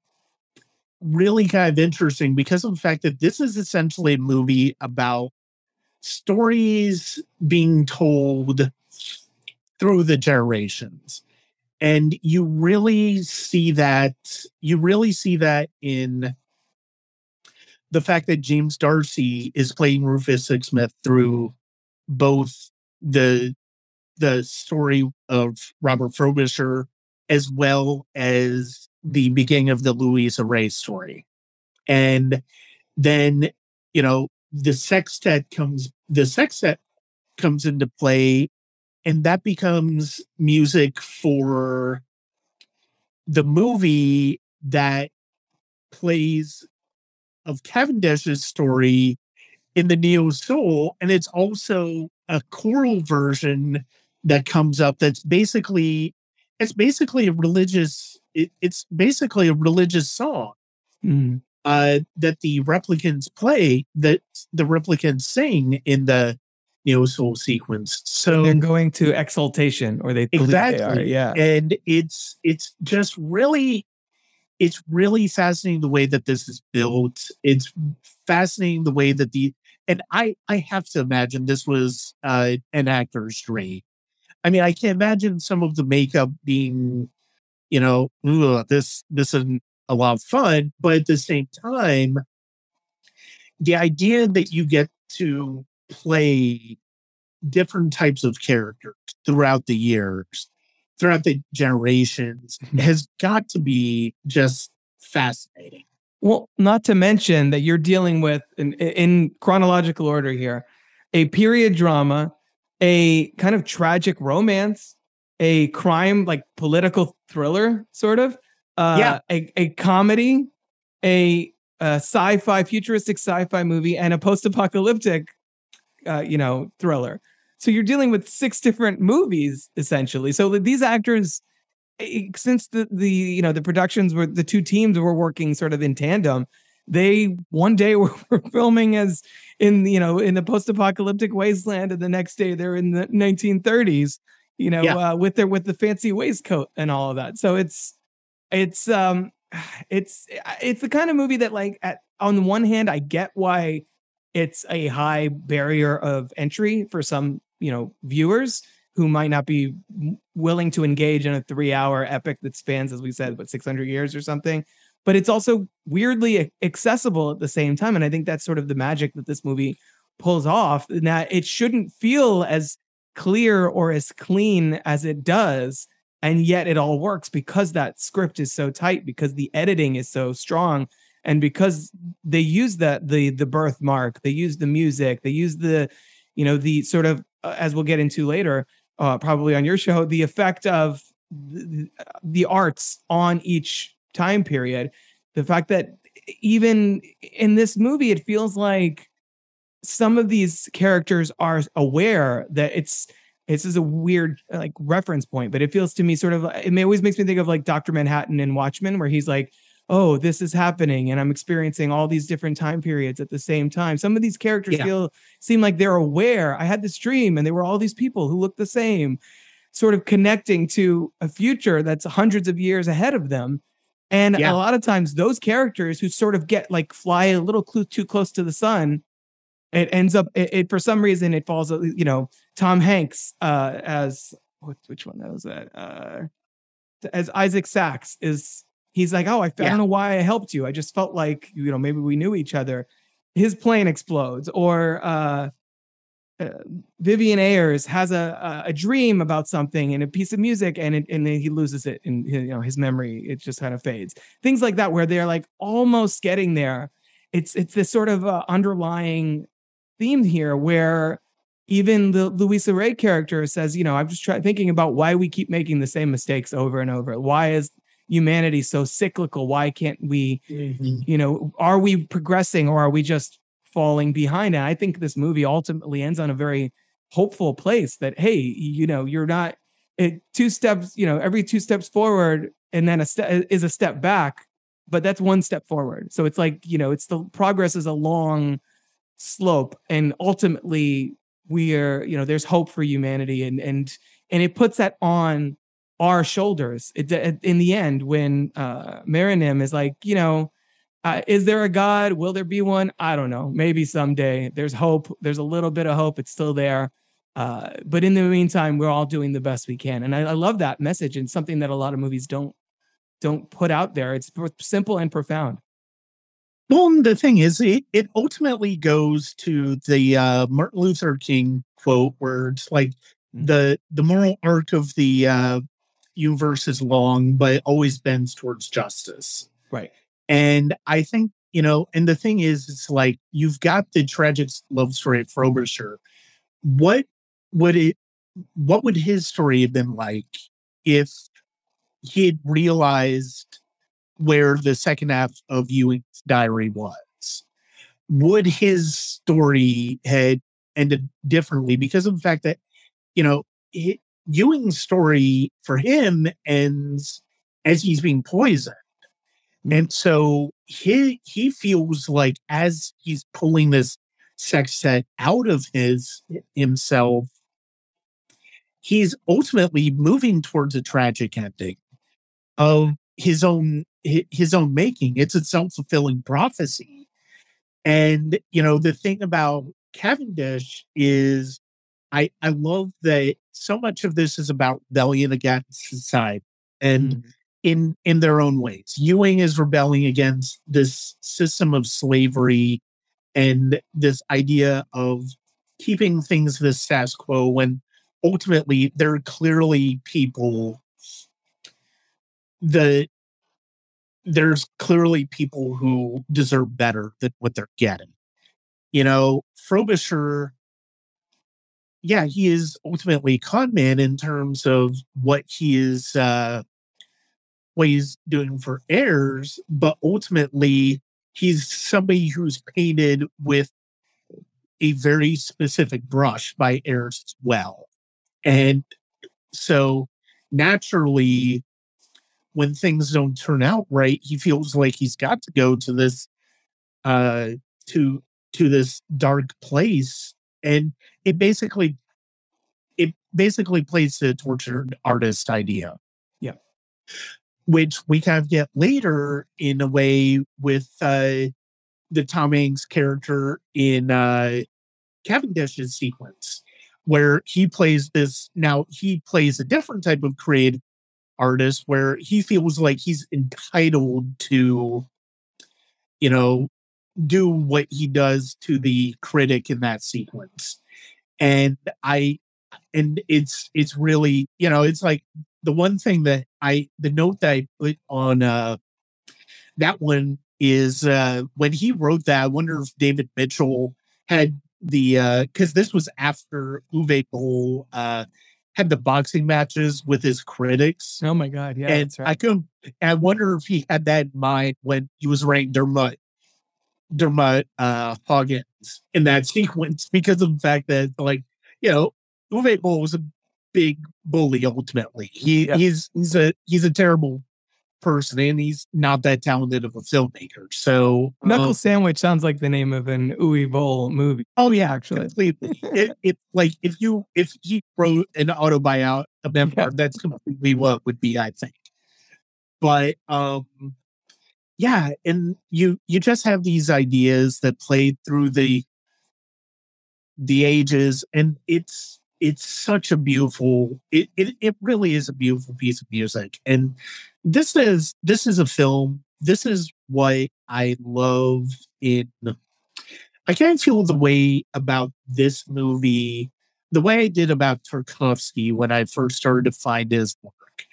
really kind of interesting because of the fact that this is essentially a movie about stories being told through the generations. And you really see that, you really see that in the fact that James Darcy is playing Rufus Sixsmith through both the the story of Robert Frobisher as well as the beginning of the Louisa Ray story. And then, you know, the sextet comes, the sextet comes into play. And that becomes music for the movie that plays of Cavendish's story in the Neo Soul. And it's also a choral version that comes up that's basically, it's basically a religious, it, it's basically a religious song mm. uh, that the replicants play, that the replicants sing in the Neo Soul sequence. So and they're going to exaltation, or they exactly believe they are. Yeah. And it's it's just really it's really fascinating the way that this is built. It's fascinating the way that the and I I have to imagine this was uh, an actor's dream. I mean, I can imagine some of the makeup being, you know, ooh, this this isn't a lot of fun, but at the same time, the idea that you get to play different types of characters throughout the years, throughout the generations, has got to be just fascinating. Well, not to mention that you're dealing with, in, in chronological order here, a period drama, a kind of tragic romance, a crime, like political thriller, sort of, uh, yeah. a, a comedy, a, a sci-fi, futuristic sci-fi movie, and a post-apocalyptic Uh, you know, thriller. So you're dealing with six different movies essentially. So these actors, since the the you know the productions were the two teams were working sort of in tandem, they one day were, were filming as in you know in the post-apocalyptic wasteland, and the next day they're in the nineteen thirties, you know, yeah. uh, with their with the fancy waistcoat and all of that. So it's it's um it's it's the kind of movie that like at, on the one hand I get why it's a high barrier of entry for some, you know, viewers who might not be willing to engage in a three-hour epic that spans, as we said, what, six hundred years or something. But it's also weirdly accessible at the same time, and I think that's sort of the magic that this movie pulls off. And that it shouldn't feel as clear or as clean as it does, and yet it all works because that script is so tight, because the editing is so strong. And because they use that the the birthmark, they use the music, they use the, you know, the sort of uh, as we'll get into later, uh, probably on your show, the effect of the, the arts on each time period. The fact that even in this movie, it feels like some of these characters are aware that it's This is a weird like reference point, but it feels to me sort of, it always makes me think of like Doctor Manhattan in Watchmen, where he's like, oh, this is happening, and I'm experiencing all these different time periods at the same time. Some of these characters yeah. feel seem like they're aware. I had this dream, and they were all these people who looked the same, sort of connecting to a future that's hundreds of years ahead of them. And yeah. a lot of times those characters who sort of get like fly a little cl- too close to the sun, it ends up, it, it for some reason, it falls, you know, Tom Hanks uh, as, which one was that? Uh, as Isaac Sachs is... He's like, oh, I, yeah. I don't know why I helped you. I just felt like, you know, maybe we knew each other. His plane explodes. Or uh, uh, Vivian Ayers has a, a dream about something and a piece of music, and it, and then he loses it, and you know his memory, it just kind of fades. Things like that, where they're like almost getting there. It's it's this sort of uh, underlying theme here, where even the Louisa Ray character says, you know, I'm just try- thinking about why we keep making the same mistakes over and over. Why is humanity so cyclical? Why can't we, mm-hmm. you know, are we progressing, or are we just falling behind? And I think this movie ultimately ends on a very hopeful place that, hey, you know, you're not it, two steps, you know, every two steps forward and then a step is a step back, but that's one step forward. So it's like, you know, it's the progress is a long slope, and ultimately we are, you know, there's hope for humanity, and, and, and it puts that on our shoulders it, in the end, when uh, Marinim is like, you know, uh, is there a God? Will there be one? I don't know. Maybe someday. There's hope. There's a little bit of hope. It's still there. Uh, but in the meantime, we're all doing the best we can. And I, I love that message, and something that a lot of movies don't don't put out there. It's simple and profound. Well, the thing is, it, it ultimately goes to the uh, Martin Luther King quote, where it's like mm-hmm. the, the moral arc of the uh, universe is long, but it always bends towards justice. Right. And I think, you know, and the thing is, it's like, you've got the tragic love story of Frobisher. What would it, what would his story have been like if he had realized where the second half of Ewing's diary was? Would his story had ended differently because of the fact that, you know, it, Ewing's story for him ends as he's being poisoned. And so he he feels like as he's pulling this sextet out of his himself, he's ultimately moving towards a tragic ending of his own his own making. It's a self-fulfilling prophecy. And, you know, the thing about Cavendish is I, I love that so much of this is about rebellion against society, and mm-hmm. in in their own ways. Ewing is rebelling against this system of slavery and this idea of keeping things the status quo, when ultimately there are clearly people the there's clearly people who deserve better than what they're getting. You know, Frobisher, yeah, he is ultimately a con man in terms of what he is, uh, what he's doing for heirs, but ultimately he's somebody who's painted with a very specific brush by heirs as well. And so naturally, when things don't turn out right, he feels like he's got to go to this, uh, to to this dark place. And it basically, it basically plays the tortured artist idea. Yeah. Which we kind of get later in a way with uh, the Tom Hanks character in uh, Cavendish's sequence, where he plays this, now he plays a different type of creative artist where he feels like he's entitled to, you know, do what he does to the critic in that sequence. And I, and it's, it's really, you know, it's like the one thing that I, the note that I put on uh, that one is uh, when he wrote that, I wonder if David Mitchell had the, uh, cause this was after Uwe Boll uh, had the boxing matches with his critics. Oh my God. Yeah. And that's right. I couldn't, I wonder if he had that in mind when he was writing Dermot. Dermot uh, Hoggins in that sequence, because of the fact that, like, you know, Uwe Boll was a big bully ultimately. He yeah. he's he's a he's a terrible person, and he's not that talented of a filmmaker. So Knuckle um, Sandwich sounds like the name of an Uwe Boll movie. Oh yeah, actually, completely. it, it like if you if he wrote an autobiography, a memoir, yeah. that's completely what would be, I think. But um, yeah, and you you just have these ideas that play through the the ages, and it's it's such a beautiful. It it it really is a beautiful piece of music, and. This is this is a film. This is what I love in. I can't feel the way about this movie the way I did about Tarkovsky when I first started to find his work.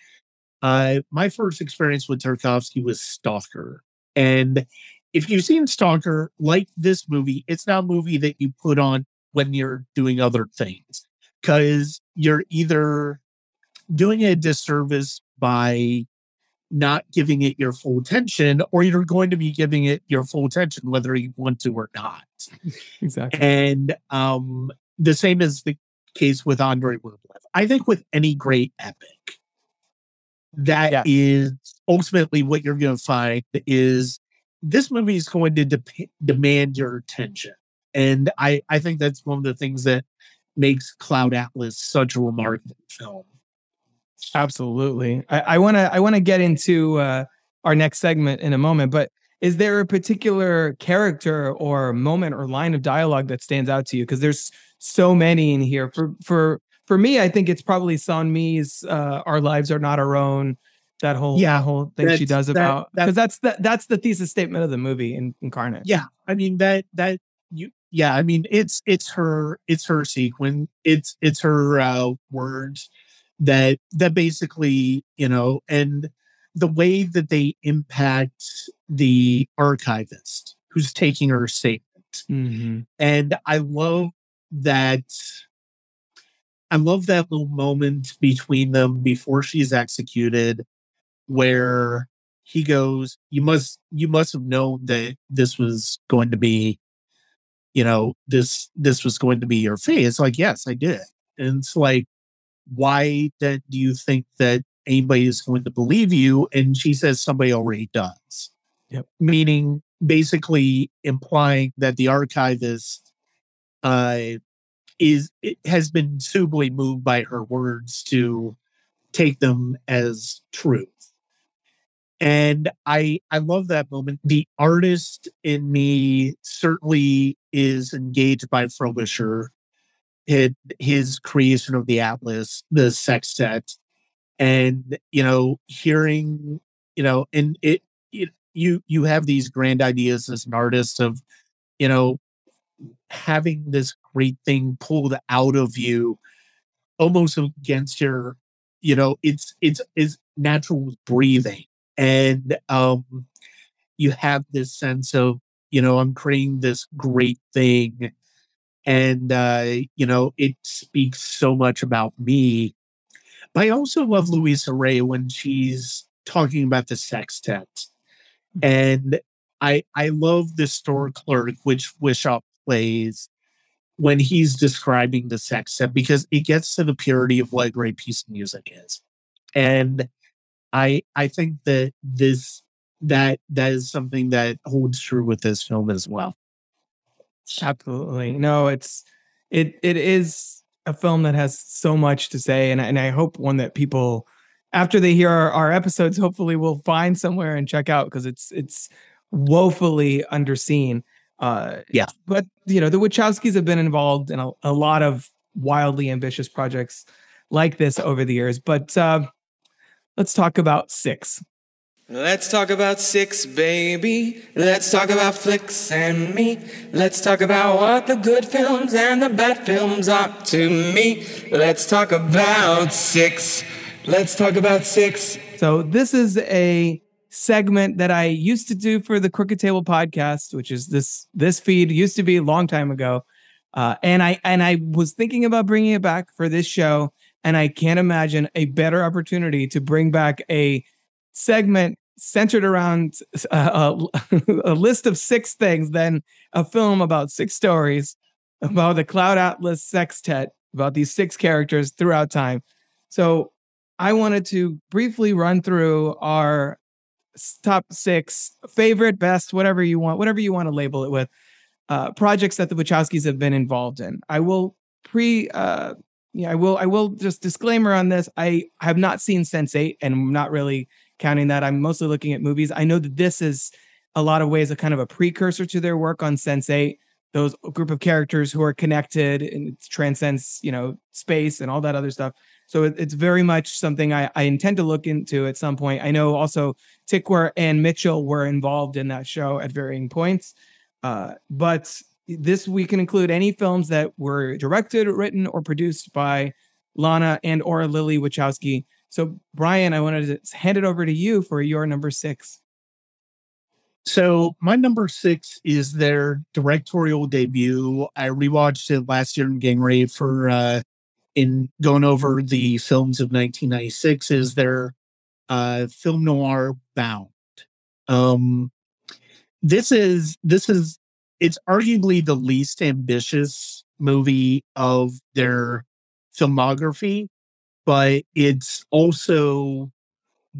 Uh, my first experience with Tarkovsky was Stalker, and if you've seen Stalker, like this movie, it's not a movie that you put on when you're doing other things because you're either doing a disservice by not giving it your full attention, or you're going to be giving it your full attention whether you want to or not. Exactly. And um, the same is the case with Andrei Rublev. I think with any great epic, that yeah. is ultimately what you're going to find is this movie is going to de- demand your attention. And I, I think that's one of the things that makes Cloud Atlas such a remarkable film. Absolutely. I want to I want to get into uh, our next segment in a moment, but is there a particular character or moment or line of dialogue that stands out to you? Because there's so many in here. For for for me, I think it's probably San Mi's uh, "Our Lives Are Not Our Own." That whole yeah, whole thing she does that, about because that's the, that's the thesis statement of the movie in Incarnate. Yeah, I mean that that you yeah, I mean it's it's her it's her sequence it's it's her uh, words. That that basically, you know, and the way that they impact the archivist who's taking her statement. Mm-hmm. And I love that. I love that little moment between them before she's executed where he goes, you must you must have known that this was going to be, you know, this this was going to be your fate. It's like, yes, I did. And it's like, why then do you think that anybody is going to believe you? And she says somebody already does. Yep. Meaning, basically implying that the archivist uh, is it has been suitably moved by her words to take them as truth. And I I love that moment. The artist in me certainly is engaged by Frobisher. His creation of the Atlas, the sextet, and, you know, hearing, you know, and it, it, you, you have these grand ideas as an artist of, you know, having this great thing pulled out of you almost against your, you know, it's, it's, it's natural breathing. And um, you have this sense of, you know, I'm creating this great thing. And, uh, you know, it speaks so much about me. But I also love Louisa Ray when she's talking about the sextet. And I I love the store clerk, which Wishaw plays, when he's describing the sextet, because it gets to the purity of what a great piece of music is. And I I think that this that that is something that holds true with this film as well. Absolutely. No, it's it it is a film that has so much to say, and and I hope one that people, after they hear our, our episodes, hopefully will find somewhere and check out, because it's it's woefully underseen. Uh, yeah. But you know, the Wachowskis have been involved in a, a lot of wildly ambitious projects like this over the years. But uh, let's talk about Six. Let's talk about Six, baby. Let's talk about flicks and me. Let's talk about what the good films and the bad films are to me. Let's talk about Six. Let's talk about Six. So this is a segment that I used to do for the Crooked Table podcast, which is this this feed. It used to be a long time ago. Uh, and I and I was thinking about bringing it back for this show, and I can't imagine a better opportunity to bring back a segment centered around uh, a, a list of six things than a film about six stories about the Cloud Atlas sextet about these six characters throughout time. So I wanted to briefly run through our top six favorite, best, whatever you want, whatever you want to label it with, uh, projects that the Wachowskis have been involved in. I will pre, uh, yeah, I will, I will just disclaimer on this. I have not seen Sense eight, and I'm not really counting that. I'm mostly looking at movies. I know that this is a lot of ways a kind of a precursor to their work on Sense eight. Those group of characters who are connected and it transcends, you know, space and all that other stuff. So it, it's very much something I, I intend to look into at some point. I know also Tykwer and Mitchell were involved in that show at varying points. Uh, but this, we can include any films that were directed, written, or produced by Lana and or Lily Wachowski. So, Brian, I wanted to hand it over to you for your number six. So my number six is their directorial debut. I rewatched it last year in getting ready for uh, in going over the films of nineteen ninety-six. Is their uh, film noir Bound. Um, this is this is it's arguably the least ambitious movie of their filmography, but it's also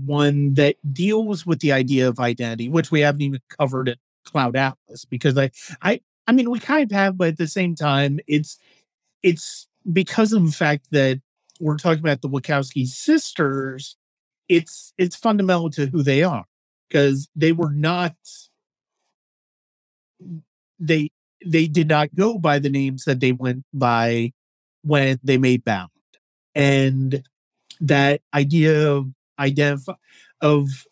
one that deals with the idea of identity, which we haven't even covered at Cloud Atlas, because I, I, I mean, we kind of have, but at the same time, it's, it's because of the fact that we're talking about the Wachowski sisters. It's, it's fundamental to who they are, because they were not, they, they did not go by the names that they went by when they made Bound, and that idea of Identify of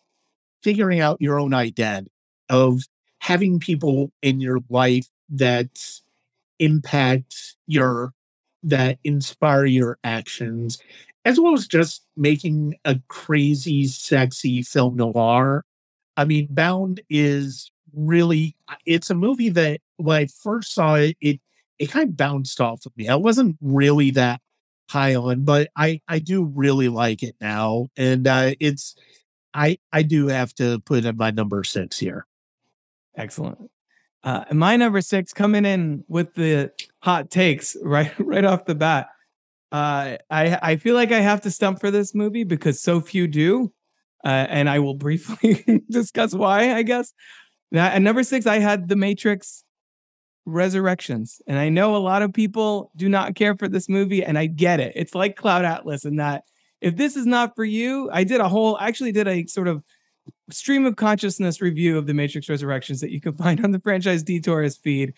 figuring out your own identity, of having people in your life that impact your, that inspire your actions, as well as just making a crazy, sexy film noir. I mean, Bound is really, it's a movie that when I first saw it, it, it kind of bounced off of me. I wasn't really that high on, but I, I do really like it now. And uh, it's, I, I do have to put in my number six here. Excellent. Uh, and my number six, coming in with the hot takes right, right off the bat. Uh, I, I feel like I have to stump for this movie because so few do. Uh, and I will briefly discuss why, I guess. Now, at number six, I had The Matrix Resurrections, and I know a lot of people do not care for this movie, and I get it. It's like Cloud Atlas in that if this is not for you, I did a whole, actually did a sort of stream of consciousness review of The Matrix Resurrections that you can find on the Franchise Detours feed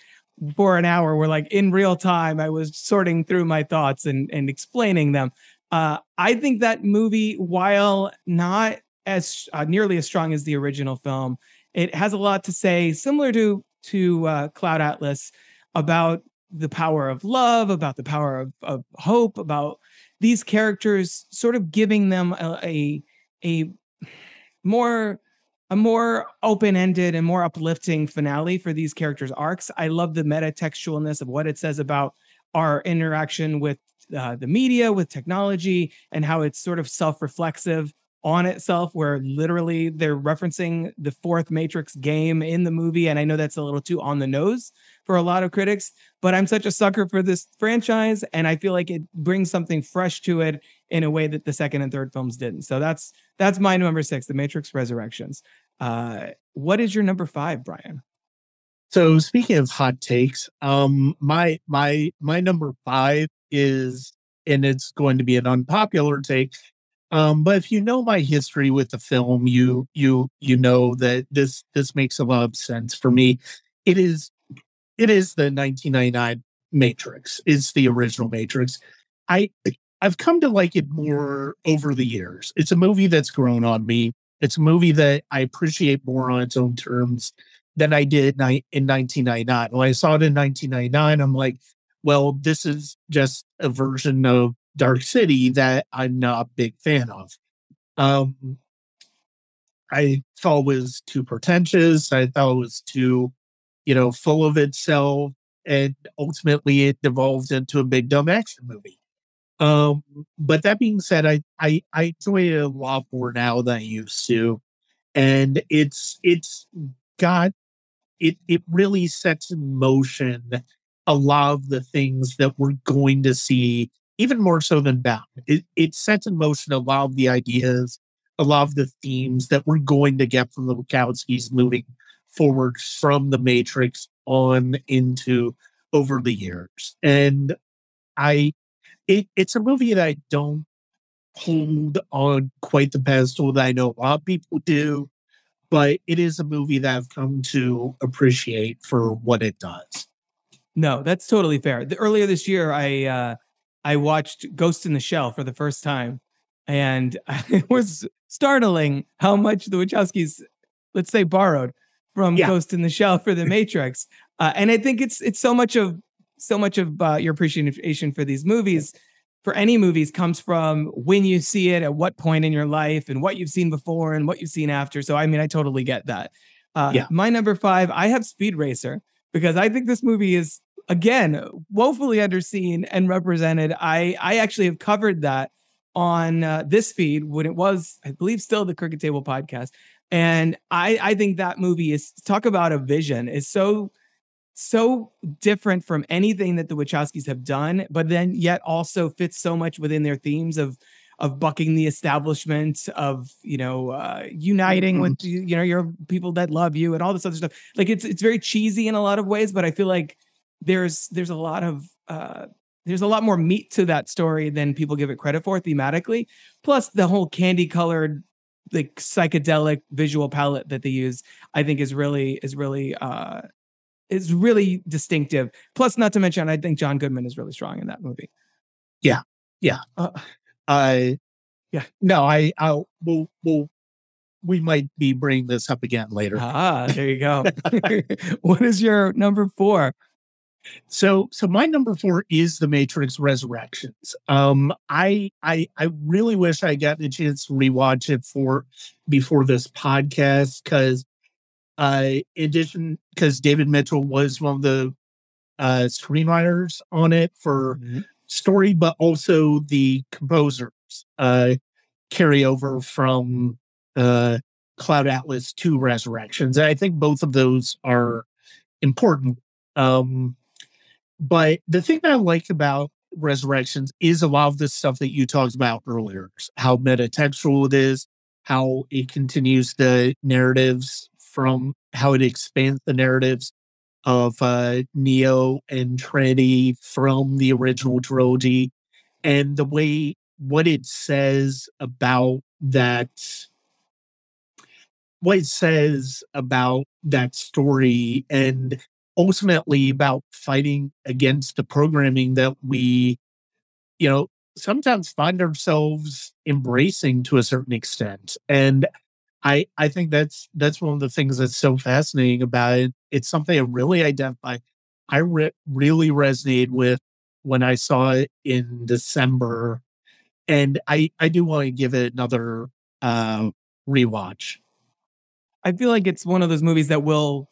for an hour, where like in real time I was sorting through my thoughts and and explaining them. Uh, I think that movie, while not as uh, nearly as strong as the original film, it has a lot to say, similar to to uh, Cloud Atlas, about the power of love, about the power of, of hope, about these characters sort of giving them a, a a more a more open-ended and more uplifting finale for these characters' arcs. I love the meta-textualness of what it says about our interaction with uh, the media, with technology, and how it's sort of self-reflexive on itself, where literally they're referencing the fourth Matrix game in the movie. And I know that's a little too on the nose for a lot of critics, but I'm such a sucker for this franchise, and I feel like it brings something fresh to it in a way that the second and third films didn't. So that's that's my number six, The Matrix Resurrections. Uh, what is your number five, Brian? So speaking of hot takes, um, my my my number five is, and it's going to be an unpopular take, Um, but if you know my history with the film, you you you know that this this makes a lot of sense for me. It is it is the nineteen ninety-nine Matrix. It's the original Matrix. I I've come to like it more over the years. It's a movie that's grown on me. It's a movie that I appreciate more on its own terms than I did ni- in nineteen ninety-nine. When I saw it in nineteen ninety-nine, I'm like, well, this is just a version of Dark City that I'm not a big fan of. Um, I thought it was too pretentious. I thought it was too, you know, full of itself. And ultimately it devolved into a big dumb action movie. Um, but that being said, I, I, I enjoy it a lot more now than I used to. And it's, it's got, it, it really sets in motion a lot of the things that we're going to see, even more so than Bound. It, it sets in motion a lot of the ideas, a lot of the themes that we're going to get from the Wachowskis moving forward from The Matrix on into over the years. And I, it, it's a movie that I don't hold on quite the pedestal that I know a lot of people do, but it is a movie that I've come to appreciate for what it does. No, that's totally fair. The, earlier this year, I uh, I watched Ghost in the Shell for the first time, and it was startling how much the Wachowskis, let's say, borrowed from yeah. Ghost in the Shell for The Matrix. Uh, and I think it's it's so much of so much of uh, your appreciation for these movies, for any movies, comes from when you see it, at what point in your life, and what you've seen before and what you've seen after. So, I mean, I totally get that. Uh, yeah. My number five, I have Speed Racer, because I think this movie is, again, woefully underseen and represented. I, I actually have covered that on uh, this feed when it was, I believe, still the Crooked Table podcast. And I, I think that movie is, talk about a vision, is so... so different from anything that the Wachowskis have done, but then yet also fits so much within their themes of of bucking the establishment, of, you know, uh, uniting mm-hmm. with, you know, your people that love you and all this other stuff. Like, it's it's very cheesy in a lot of ways, but I feel like there's there's a lot of uh, there's a lot more meat to that story than people give it credit for thematically. Plus, the whole candy colored, like, psychedelic visual palette that they use, I think is really is really. Uh, It's really distinctive. Plus, not to mention, I think John Goodman is really strong in that movie. Yeah, yeah, uh, I, yeah. No, I, I will. We'll, we might be bringing this up again later. Ah, there you go. What is your number four? So, so my number four is The Matrix Resurrections. Um, I, I, I really wish I got the chance to rewatch it for before this podcast, because. Uh, in addition, because David Mitchell was one of the uh, screenwriters on it for mm-hmm. story, but also the composers uh, carry over from uh, Cloud Atlas to Resurrections. And I think both of those are important. Um, but the thing that I like about Resurrections is a lot of the stuff that you talked about earlier, how metatextual it is, how it continues the narratives from how it expands the narratives of uh, Neo and Trinity from the original trilogy, and the way what it says about that, what it says about that story, and ultimately about fighting against the programming that we, you know, sometimes find ourselves embracing to a certain extent. And I, I think that's that's one of the things that's so fascinating about it. It's something I really identify. I re- really resonated with when I saw it in December. And I, I do want to give it another uh, rewatch. I feel like it's one of those movies that will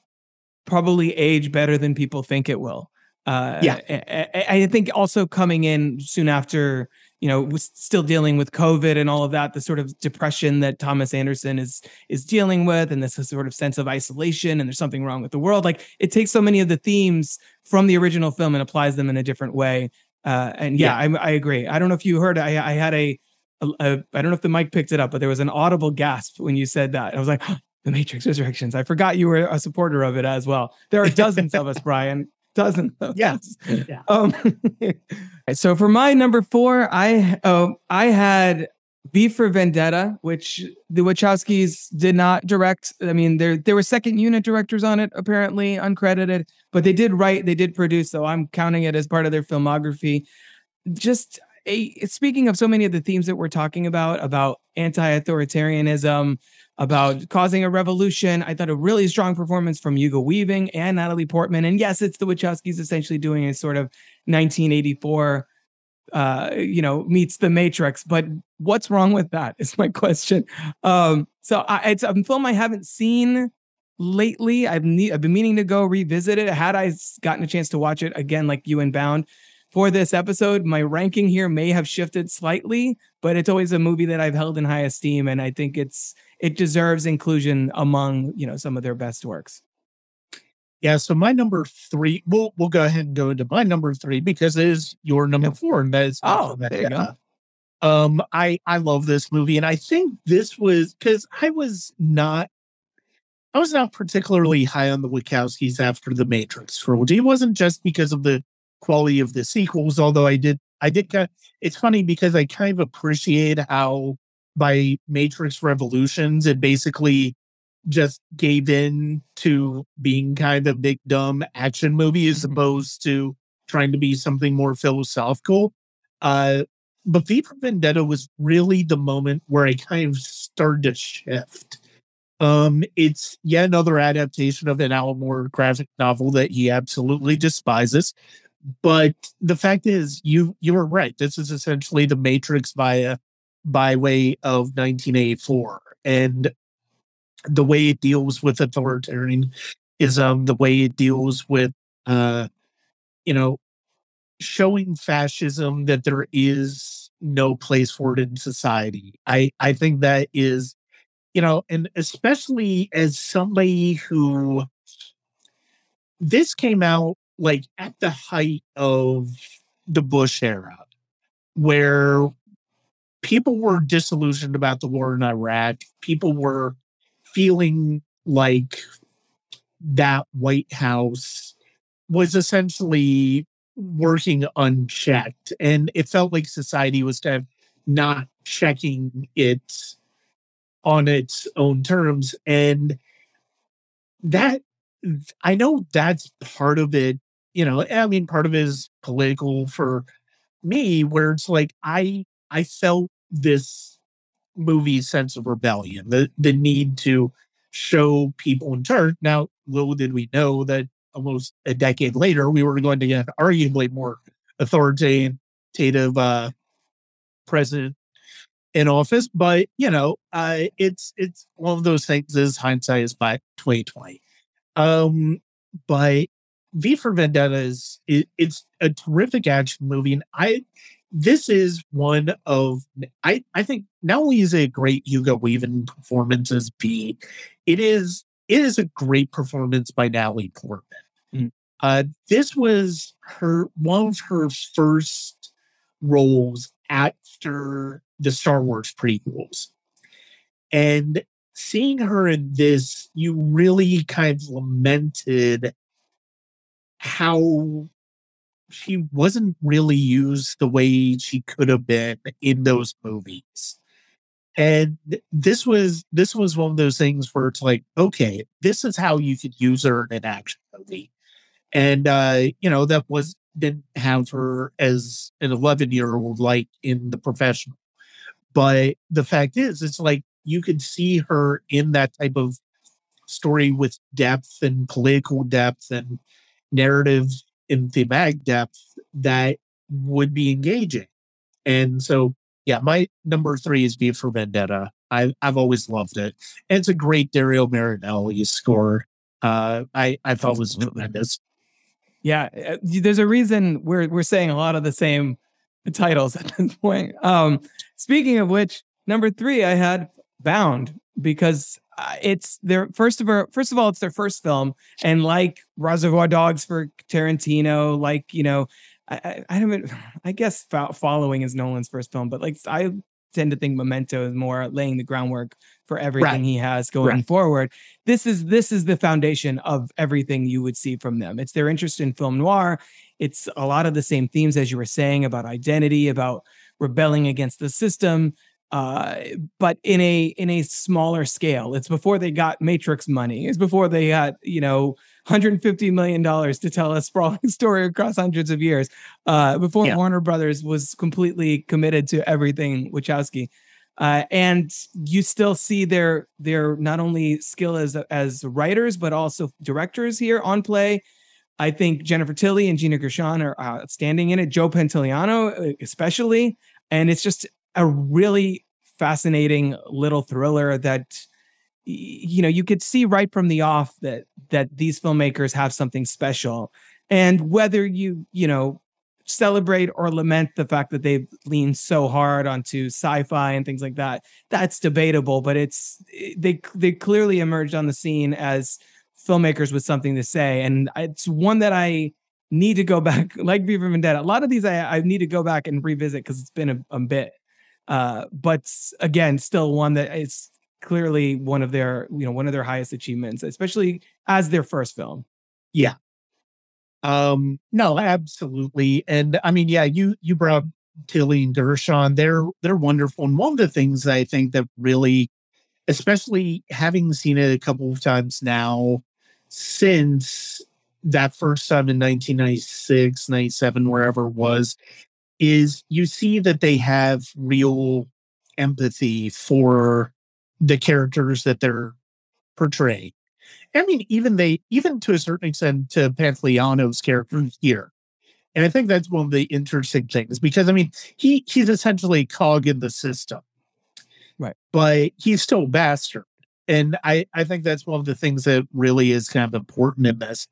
probably age better than people think it will. Uh, yeah. I, I, I think also coming in soon after, you know, was still dealing with COVID and all of that, the sort of depression that Thomas Anderson is is dealing with, and this sort of sense of isolation, and there's something wrong with the world. Like, it takes so many of the themes from the original film and applies them in a different way. Uh, and yeah, yeah. I, I agree. I don't know if you heard, I, I had a, a, a, I don't know if the mic picked it up, but there was an audible gasp when you said that. I was like, oh, The Matrix Resurrections. I forgot you were a supporter of it as well. There are dozens of us, Brian. Doesn't though. Yes. Yeah. Um, so for my number four, I uh, I had V for Vendetta, which the Wachowskis did not direct. I mean, there there were second unit directors on it, apparently uncredited, but they did write, they did produce. So I'm counting it as part of their filmography. Just a, speaking of so many of the themes that we're talking about, about anti-authoritarianism, about causing a revolution. I thought a really strong performance from Hugo Weaving and Natalie Portman. And yes, it's the Wachowskis essentially doing a sort of nineteen eighty-four, uh, you know, meets The Matrix. But what's wrong with that is my question. Um, so I, it's a film I haven't seen lately. I've, ne- I've been meaning to go revisit it. Had I gotten a chance to watch it again, like you and Bound, for this episode, my ranking here may have shifted slightly, but it's always a movie that I've held in high esteem, and I think it's it deserves inclusion among, you know, some of their best works. Yeah, so my number three, we'll we'll go ahead and go into my number three because it is your number yep. four, and that is oh, there you go. Um, I I love this movie, and I think this was because I was not, I was not particularly high on the Wachowskis after The Matrix trilogy. It wasn't just because of the quality of the sequels, although I did I did kind of, it's funny because I kind of appreciate how by Matrix Revolutions it basically just gave in to being kind of big, dumb action movie as opposed to trying to be something more philosophical. Uh, but V for Vendetta was really the moment where I kind of started to shift. Um, it's yet another adaptation of an Alan Moore graphic novel that he absolutely despises. But the fact is, you you were right. This is essentially The Matrix via by way of nineteen eighty-four. And the way it deals with authoritarianism, um, the way it deals with, uh, you know, showing fascism that there is no place for it in society. I, I think that is, you know, and especially as somebody who, this came out like at the height of the Bush era, where people were disillusioned about the war in Iraq. People were feeling like that White House was essentially working unchecked. And it felt like society was kind of not checking it on its own terms. And that, I know that's part of it, you know, I mean, part of it is political for me, where it's like, I, I felt this movie's sense of rebellion, the, the need to show people in turn. Now, little did we know that almost a decade later, we were going to get an arguably more authoritative uh, president in office. But, you know, uh, it's it's one of those things is hindsight is by twenty twenty. Um, but V for Vendetta is, it, it's a terrific action movie. And I... This is one of, I, I think, not only is it a great Hugo Weaving performance as B, it is it is a great performance by Natalie Portman. Mm. Uh, this was her one of her first roles after the Star Wars prequels. And seeing her in this, you really kind of lamented how she wasn't really used the way she could have been in those movies. And this was this was one of those things where it's like, okay, this is how you could use her in an action movie. And, uh, you know, that was didn't have her as an eleven-year-old like in The Professional. But the fact is, it's like you could see her in that type of story with depth and political depth and narrative in thematic depth that would be engaging. And so, yeah, my number three is V for Vendetta. I, I've always loved it. And it's a great Dario Marinelli score. Uh, I, I thought was tremendous. Yeah, there's a reason we're we're saying a lot of the same titles at this point. Um, speaking of which, number three, I had Bound, because Uh, it's their first of all, first of all, it's their first film. And like Reservoir Dogs for Tarantino, like, you know, I, I, I don't I guess Following is Nolan's first film, but like I tend to think Memento is more laying the groundwork for everything right. he has going right. forward. This is this is the foundation of everything you would see from them. It's their interest in film noir. It's a lot of the same themes, as you were saying, about identity, about rebelling against the system. Uh, but in a in a smaller scale. It's before they got Matrix money. It's before they got, you know, one hundred fifty million dollars to tell a sprawling story across hundreds of years. Uh, before yeah. Warner Brothers was completely committed to everything Wachowski. Uh, and you still see their their not only skill as as writers, but also directors here on play. I think Jennifer Tilly and Gina Gershon are outstanding in it. Joe Pantoliano especially. And it's just a really fascinating little thriller that, you know, you could see right from the off that that these filmmakers have something special. And whether you, you know, celebrate or lament the fact that they've leaned so hard onto sci-fi and things like that, that's debatable. But it's they they clearly emerged on the scene as filmmakers with something to say. And it's one that I need to go back, like V for Vendetta. A lot of these I, I need to go back and revisit because it's been a, a bit. Uh, but again, still one that is clearly one of their, you know, one of their highest achievements, especially as their first film. Yeah. Um, no, absolutely. And I mean, yeah, you, you brought Tilly and Gershon. They're, they're wonderful. And one of the things that I think that really, especially having seen it a couple of times now since that first time in nineteen ninety-six, ninety-seven, wherever it was, is you see that they have real empathy for the characters that they're portraying. I mean, even they, even to a certain extent, to Pantoliano's character here. And I think that's one of the interesting things, because, I mean, he he's essentially a cog in the system. Right. But he's still a bastard. And I, I think that's one of the things that really is kind of important in this.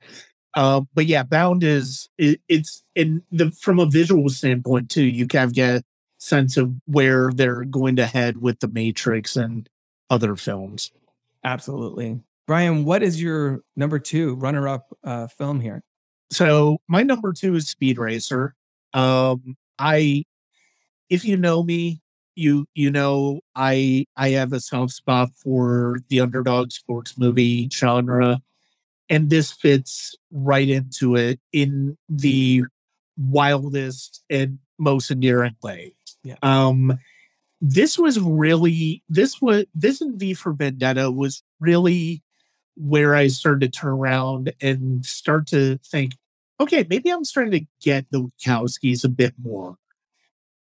Uh, but yeah, Bound is, it, it's in the, from a visual standpoint too, you kind of get a sense of where they're going to head with The Matrix and other films. Absolutely. Brian, what is your number two runner up uh, film here? So my number two is Speed Racer. Um, I, if you know me, you, you know, I, I have a soft spot for the underdog sports movie genre. And this fits right into it in the wildest and most endearing way. Yeah. Um, this was really, this was, this and V for Vendetta was really where I started to turn around and start to think, okay, maybe I'm starting to get the Wachowskis a bit more.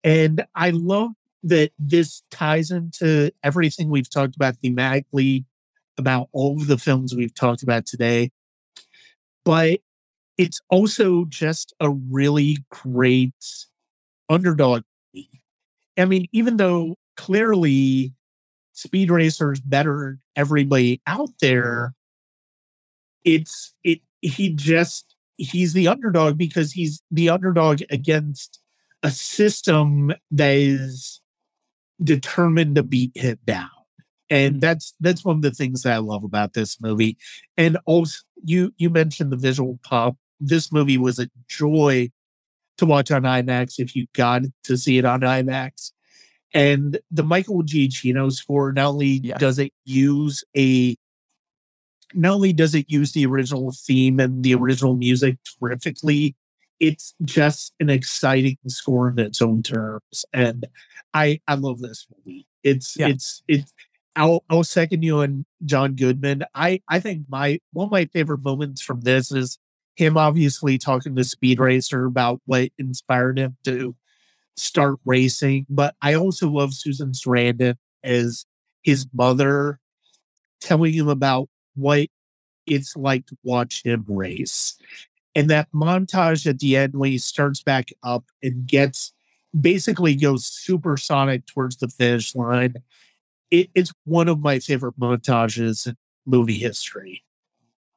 And I love that this ties into everything we've talked about thematically, about all of the films we've talked about today. But it's also just a really great underdog movie. I mean, even though clearly Speed Racer is better than everybody out there, it's it he just he's the underdog because he's the underdog against a system that is determined to beat him down. And that's that's one of the things that I love about this movie. And also, you you mentioned the visual pop. This movie was a joy to watch on IMAX if you got to see it on IMAX. And the Michael Giacchino score, not only yeah. does it use a not only does it use the original theme and the original music terrifically, it's just an exciting score in its own terms. And I I love this movie. It's yeah. it's it's I'll, I'll second you on John Goodman. I, I think my one of my favorite moments from this is him obviously talking to Speed Racer about what inspired him to start racing. But I also love Susan Sarandon as his mother telling him about what it's like to watch him race. And that montage at the end when he starts back up and gets basically goes supersonic towards the finish line. It, it's one of my favorite montages in movie history.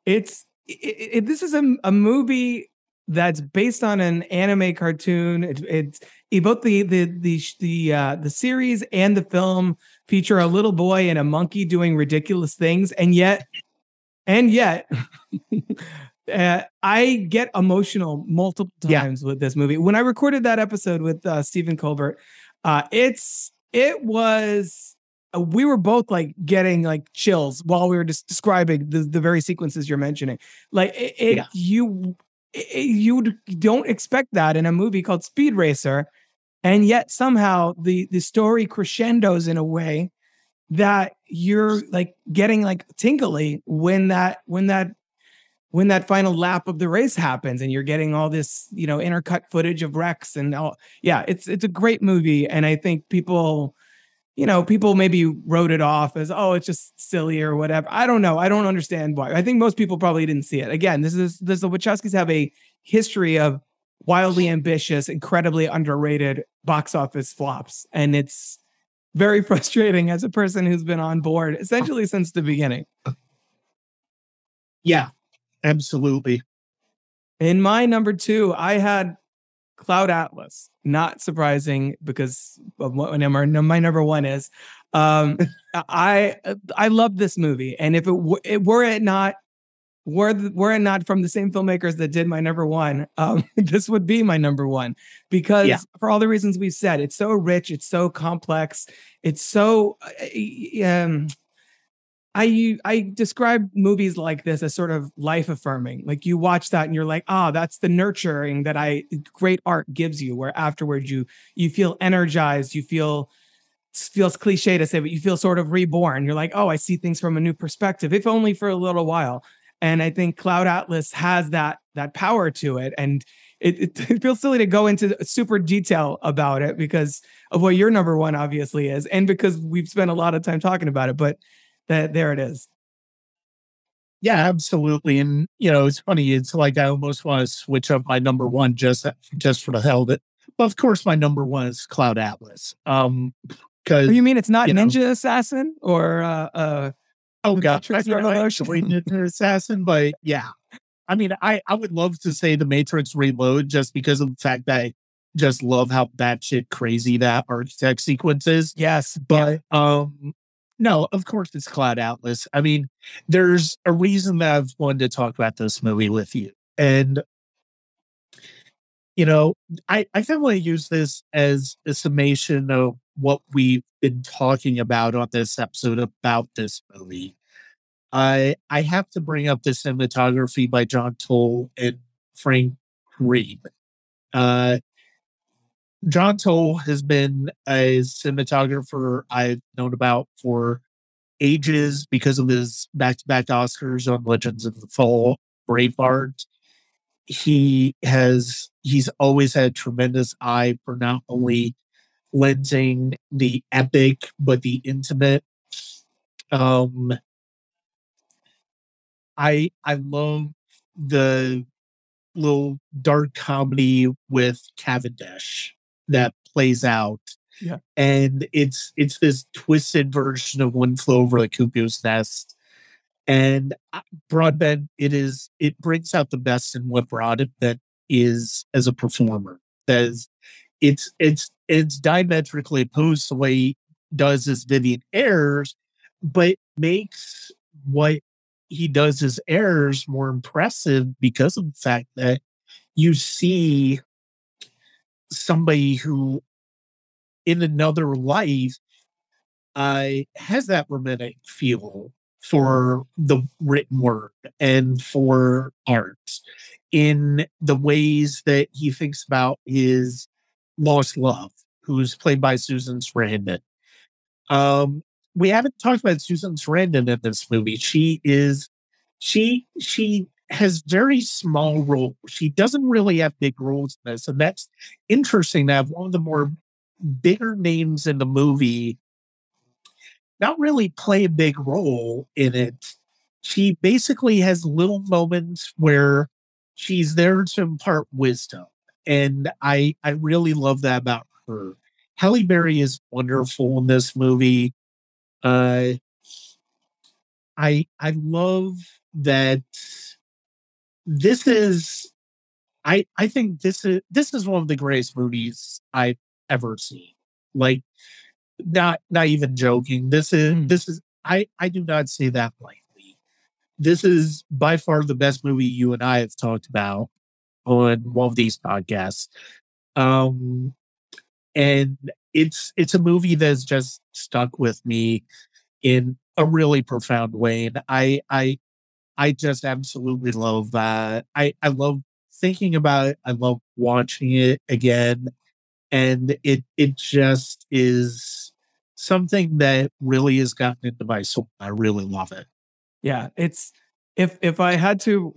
It's it, it, this is a, a movie that's based on an anime cartoon. It, it's it, both the the the the uh, the series and the film feature a little boy and a monkey doing ridiculous things, and yet, and yet, uh, I get emotional multiple times yeah. with this movie. When I recorded that episode with uh, Stephen Colbert, uh, it's it was. we were both like getting like chills while we were just describing the, the very sequences you're mentioning. Like it, it yeah. you, it, you don't expect that in a movie called Speed Racer. And yet somehow the, the story crescendos in a way that you're like getting like tingly when that, when that, when that final lap of the race happens and you're getting all this, you know, intercut footage of Rex and all. Yeah. It's, it's a great movie. And I think people, you know, people maybe wrote it off as, oh, it's just silly or whatever. I don't know. I don't understand why. I think most people probably didn't see it. Again, this is this the Wachowskis have a history of wildly ambitious, incredibly underrated box office flops. And it's very frustrating as a person who's been on board essentially since the beginning. Yeah, absolutely. In my number two, I had Cloud Atlas, not surprising because of what my number one is. Um, I I love this movie, and if it w- it, were it not were, the, were it not from the same filmmakers that did my number one, um, this would be my number one. Because yeah. for all the reasons we've said, it's so rich, it's so complex, it's so... Um, I I describe movies like this as sort of life affirming. Like you watch that and you're like, ah, oh, that's the nurturing that I great art gives you. Where afterwards you you feel energized, you feel feels cliche to say, but you feel sort of reborn. You're like, oh, I see things from a new perspective, if only for a little while. And I think Cloud Atlas has that that power to it. And it, it, it feels silly to go into super detail about it because of what your number one obviously is, and because we've spent a lot of time talking about it, but. That there it is. Yeah, absolutely. And, you know, it's funny. It's like I almost want to switch up my number one just just for the hell of it. Well, of course, my number one is Cloud Atlas. Um, because oh, you mean it's not Ninja know, Assassin or uh, uh, oh god, I don't know, actually Ninja Assassin, but yeah, I mean, I I would love to say The Matrix Reloaded just because of the fact that I just love how batshit crazy that architect sequence is. Yes, but yeah. um. No, of course it's Cloud Atlas. I mean, there's a reason that I've wanted to talk about this movie with you. And, you know, I, I kind of want to use this as a summation of what we've been talking about on this episode about this movie. I I have to bring up the cinematography by John Toll and Frank Green. Uh John Toll has been a cinematographer I've known about for ages because of his back-to-back Oscars on Legends of the Fall, Braveheart. He has, he's always had a tremendous eye for not only lensing the epic, but the intimate. Um, I, I love the little dark comedy with Cavendish that plays out. Yeah. And it's it's this twisted version of One Flew Over the Cuckoo's Nest. And Broadbent, it is it brings out the best in what Broadbent is as a performer. That is, it's it's it's diametrically opposed to the way he does as Vivian Ayers, but makes what he does his errors more impressive because of the fact that you see somebody who, in another life, uh, has that romantic feel for the written word and for art in the ways that he thinks about his lost love, who's played by Susan Sarandon. Um, we haven't talked about Susan Sarandon in this movie. She is, she she has very small roles. She doesn't really have big roles in this, and that's interesting to have one of the more bigger names in the movie not really play a big role in it. She basically has little moments where she's there to impart wisdom, and I I really love that about her. Halle Berry is wonderful in this movie. Uh, I I love that this is I I think this is this is one of the greatest movies I've ever seen. Like, not not even joking. This is mm. this is I, I do not say that lightly. This is by far the best movie you and I have talked about on one of these podcasts. Um, and It's it's a movie that's just stuck with me in a really profound way, and I I I just absolutely love that. I I love thinking about it. I love watching it again, and it it just is something that really has gotten into my soul. I really love it. Yeah, it's if if I had to,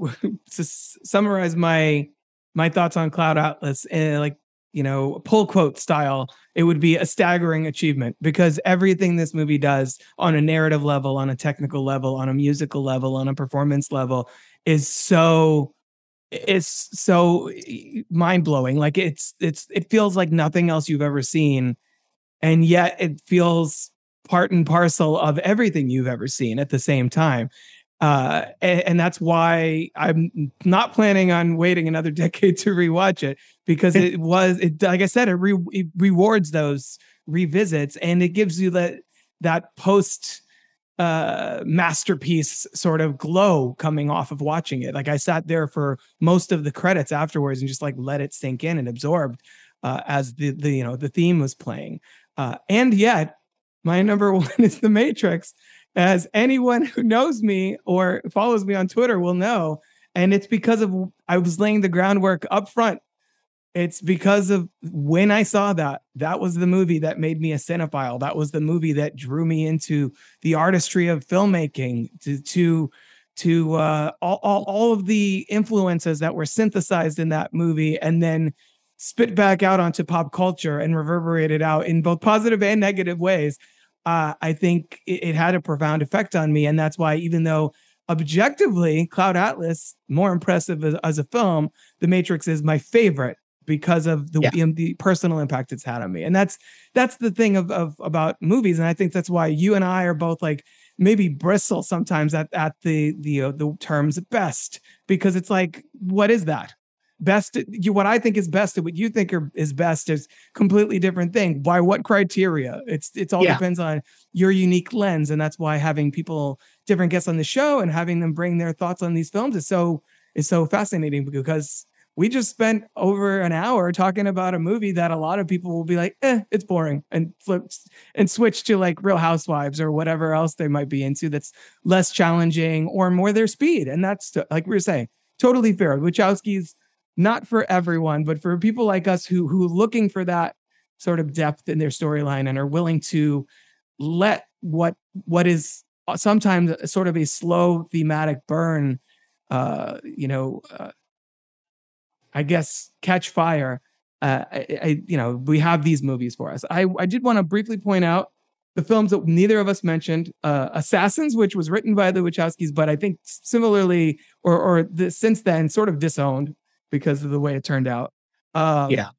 to summarize my my thoughts on Cloud Atlas, uh, like. you know, pull quote style, it would be a staggering achievement because everything this movie does on a narrative level, on a technical level, on a musical level, on a performance level is so, is so mind blowing. Like it's, it's, it feels like nothing else you've ever seen. And yet it feels part and parcel of everything you've ever seen at the same time. Uh, and, and that's why I'm not planning on waiting another decade to rewatch it because it was, it like I said, it, re, it rewards those revisits and it gives you that that post uh, masterpiece sort of glow coming off of watching it. Like I sat there for most of the credits afterwards and just like let it sink in and absorbed uh, as the, the, you know, the theme was playing. Uh, and yet my number one is The Matrix, as anyone who knows me or follows me on Twitter will know. And it's because of, I was laying the groundwork up front. It's because of when I saw that, that was the movie that made me a cinephile. That was the movie that drew me into the artistry of filmmaking, to to, to uh, all, all, all of the influences that were synthesized in that movie and then spit back out onto pop culture and reverberated out in both positive and negative ways. Uh, I think it, it had a profound effect on me. And that's why, even though objectively Cloud Atlas, more impressive as, as a film, The Matrix is my favorite, because of the, yeah. the personal impact it's had on me. And that's that's the thing of, of about movies. And I think that's why you and I are both like maybe bristle sometimes at, at the the uh, the terms best, because it's like, what is that? Best, you, what I think is best and what you think are, is best is completely different thing. By what criteria? It's it's all yeah. depends on your unique lens. And that's why having people, different guests on the show and having them bring their thoughts on these films is so is so fascinating, because we just spent over an hour talking about a movie that a lot of people will be like, eh, it's boring, and flips and switch to like Real Housewives or whatever else they might be into that's less challenging or more their speed. And that's, like we were saying, totally fair. Wachowski's not for everyone, but for people like us who who are looking for that sort of depth in their storyline and are willing to let what what is sometimes sort of a slow thematic burn, uh, you know, uh, I guess, catch fire. Uh, I, I, you know, we have these movies for us. I, I did want to briefly point out the films that neither of us mentioned. Uh, Assassins, which was written by the Wachowskis, but I think similarly, or or the, since then, sort of disowned because of the way it turned out. Um, yeah,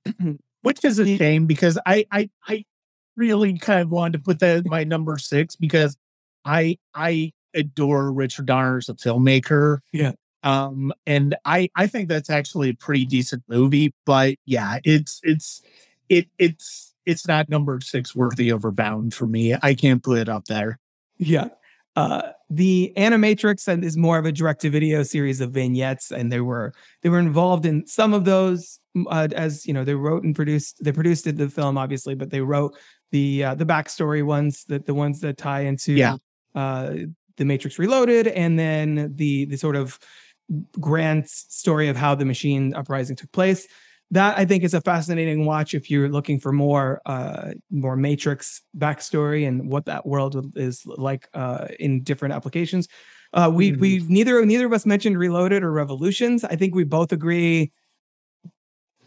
which is a shame, because I, I I really kind of wanted to put that as my number six, because I I adore Richard Donner as a filmmaker. Yeah. Um, and I, I think that's actually a pretty decent movie, but yeah, it's, it's, it, it's, it's not number six worthy over Bound for me. I can't put it up there. Yeah. Uh, the Animatrix is more of a direct-to-video series of vignettes, and they were, they were involved in some of those, uh, as you know, they wrote and produced, they produced the film, obviously, but they wrote the, uh, the backstory ones, that the ones that tie into, yeah. uh, The Matrix Reloaded, and then the, the sort of grand story of how the machine uprising took place. That I think is a fascinating watch if you're looking for more uh more Matrix backstory and what that world is like uh in different applications. Uh we mm-hmm. we neither neither of us mentioned Reloaded or Revolutions. I think we both agree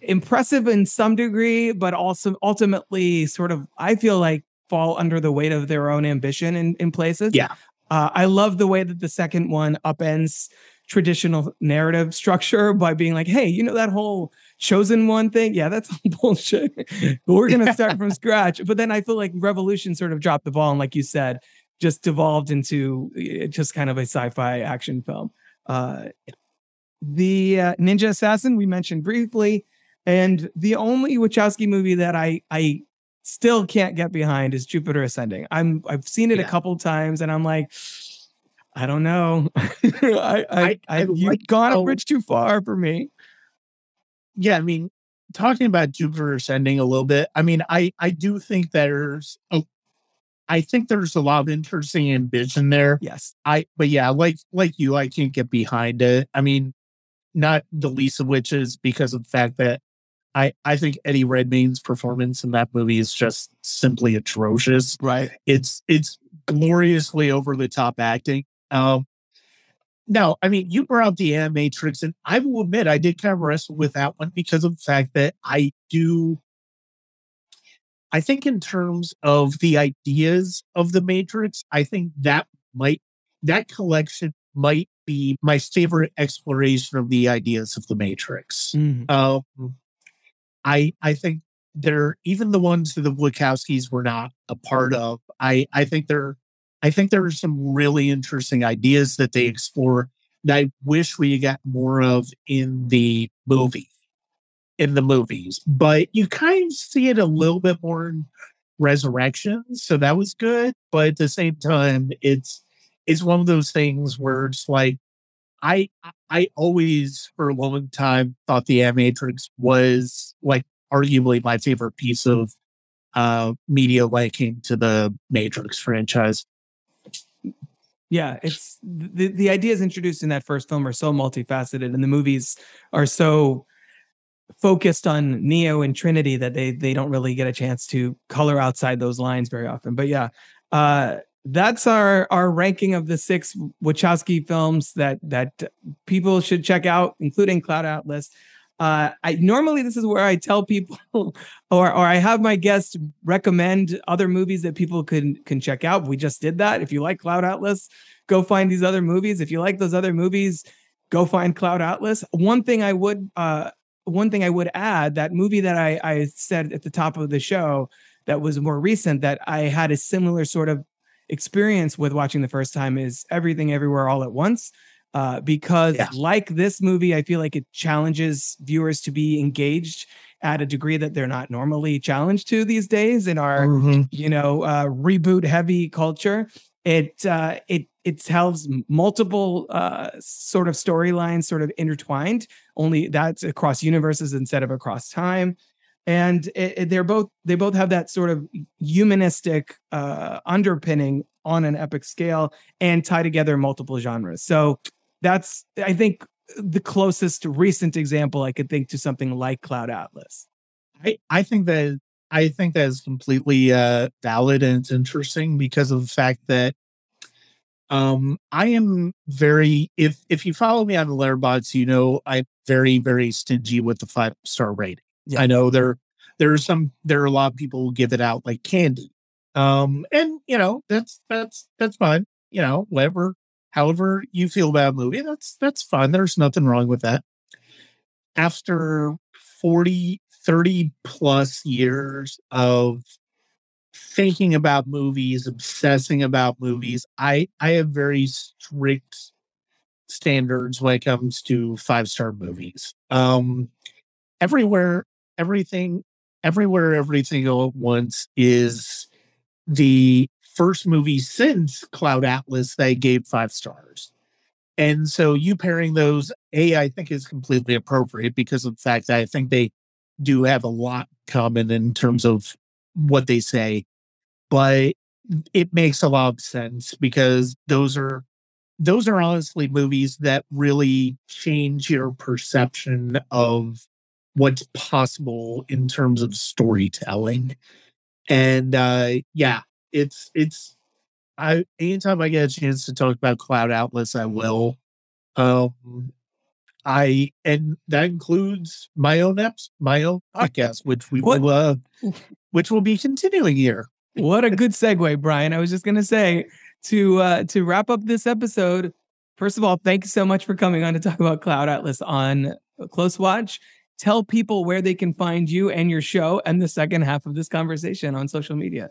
impressive in some degree, but also ultimately sort of, I feel like, fall under the weight of their own ambition in, in places. Yeah. Uh, I love the way that the second one upends traditional narrative structure by being like, hey, you know, that whole chosen one thing, yeah, that's bullshit, but we're gonna start from scratch. But then I feel like Revolution sort of dropped the ball, and like you said, just devolved into just kind of a sci-fi action film. Uh the uh, Ninja Assassin we mentioned briefly, and the only Wachowski movie that I I still can't get behind is Jupiter Ascending. I'm I've seen it yeah. a couple times, and I'm like, I don't know. I, I, I, I you've like, gone a bridge too far for me. Yeah, I mean, talking about Jupiter Ascending a little bit, I mean, I, I do think there's, a, I think there's a lot of interesting ambition there. Yes. I, but yeah, like, like you, I can't get behind it. I mean, not the least of which is because of the fact that I, I think Eddie Redmayne's performance in that movie is just simply atrocious. Right. It's, it's gloriously over the top acting. Um, no, I mean, you brought up the Animatrix, and I will admit I did kind of wrestle with that one because of the fact that I do, I think in terms of the ideas of the Matrix, I think that might, that collection might be my favorite exploration of the ideas of the Matrix. Mm-hmm. Um, I, I think they're, even the ones that the Wachowskis were not a part of, I, I think they're, I think there are some really interesting ideas that they explore that I wish we got more of in the movie, in the movies. But you kind of see it a little bit more in Resurrections, so that was good. But at the same time, it's it's one of those things where it's like, I I always, for a long time, thought The Animatrix was like arguably my favorite piece of uh, media when it came to the Matrix franchise. Yeah, it's the, the ideas introduced in that first film are so multifaceted, and the movies are so focused on Neo and Trinity that they they don't really get a chance to color outside those lines very often. But yeah, uh, that's our our ranking of the six Wachowski films that that people should check out, including Cloud Atlas. Uh, I normally this is where I tell people, or or I have my guests recommend other movies that people can can check out. We just did that. If you like Cloud Atlas, go find these other movies. If you like those other movies, go find Cloud Atlas. One thing I would uh, one thing I would add, that movie that I, I said at the top of the show that was more recent that I had a similar sort of experience with watching the first time, is Everything Everywhere All at Once. Uh, because yeah. like this movie, I feel like it challenges viewers to be engaged at a degree that they're not normally challenged to these days in our, mm-hmm. you know, uh, reboot heavy culture. It uh, it it tells multiple uh, sort of storylines sort of intertwined, only that's across universes instead of across time. And it, it, they're both they both have that sort of humanistic uh, underpinning on an epic scale and tie together multiple genres. So that's, I think, the closest recent example I could think to something like Cloud Atlas. I, I think that I think that is completely uh, valid, and it's interesting because of the fact that um, I am very, if if you follow me on the Letterboxd, you know I'm very, very stingy with the five star rating. Yeah. I know there there are some there are a lot of people who give it out like candy. Um, and you know, that's, that's, that's fine. You know, whatever, however you feel about a movie, that's, that's fine. There's nothing wrong with that. After forty, thirty plus years of thinking about movies, obsessing about movies, I, I have very strict standards when it comes to five-star movies. Um, everywhere, everything, everywhere, everything all at once is the first movie since Cloud Atlas they gave five stars. And so you pairing those, A, I think is completely appropriate because of the fact that I think they do have a lot in common in terms of what they say. But it makes a lot of sense because those are those are honestly movies that really change your perception of what's possible in terms of storytelling. And uh, yeah, it's it's. I anytime I get a chance to talk about Cloud Atlas, I will. Um, I and that includes my own eps, my own podcast, which we what? will, uh, which will be continuing here. What a good segue, Brian! I was just gonna say to uh, to wrap up this episode. First of all, thank you so much for coming on to talk about Cloud Atlas on Close Watch. Tell people where they can find you and your show and the second half of this conversation on social media.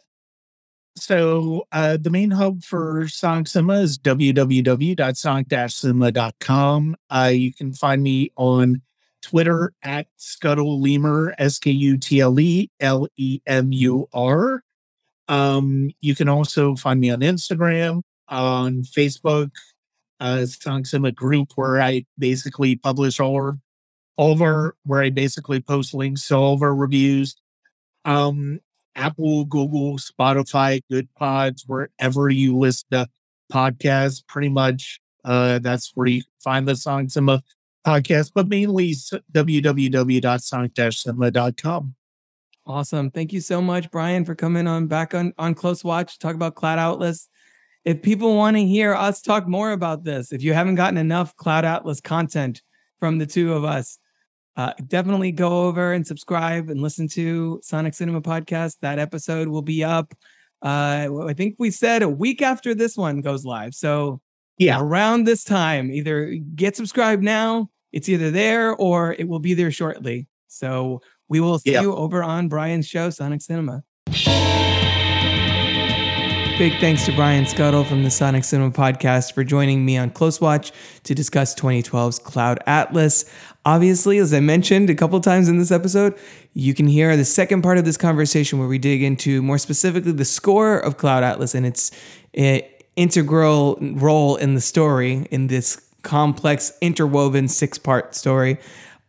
So uh, the main hub for Sonic Cinema is w w w dot sonic dash cinema dot com. Uh, you can find me on Twitter at Skutle Lemur, S K U T L E L E M U R. Um, you can also find me on Instagram, on Facebook, uh, Sonic Cinema Group, where I basically publish all our All of our, where I basically post links to all of our reviews. Um, Apple, Google, Spotify, Good Pods, wherever you listen to podcasts, pretty much uh, that's where you find the Sonic Cinema podcast, but mainly w w w dot sonic dash cinema dot com. Awesome. Thank you so much, Brian, for coming on back on, on Close Watch, talk about Cloud Atlas. If people want to hear us talk more about this, if you haven't gotten enough Cloud Atlas content from the two of us, Uh, definitely go over and subscribe and listen to Sonic Cinema Podcast. That episode will be up, uh, I think we said a week after this one goes live. So yeah, around this time, either get subscribed now, it's either there or it will be there shortly. So we will see yeah. you over on Brian's show, Sonic Cinema. Big thanks to Brian Skutle from the Sonic Cinema Podcast for joining me on Close Watch to discuss twenty twelve's Cloud Atlas. Obviously, as I mentioned a couple times in this episode, you can hear the second part of this conversation where we dig into more specifically the score of Cloud Atlas and its it, integral role in the story, in this complex, interwoven six-part story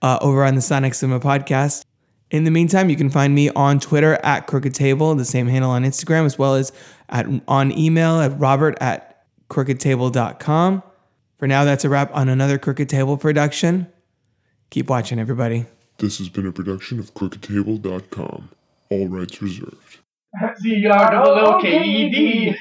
uh, over on the Sonic Cinema Podcast. In the meantime, you can find me on Twitter at Crooked Table, the same handle on Instagram, as well as at on email at robert at crookedtable.com. For now, that's a wrap on another Crooked Table production. Keep watching, everybody. This has been a production of crooked table dot com. All rights reserved. Z R O O K E D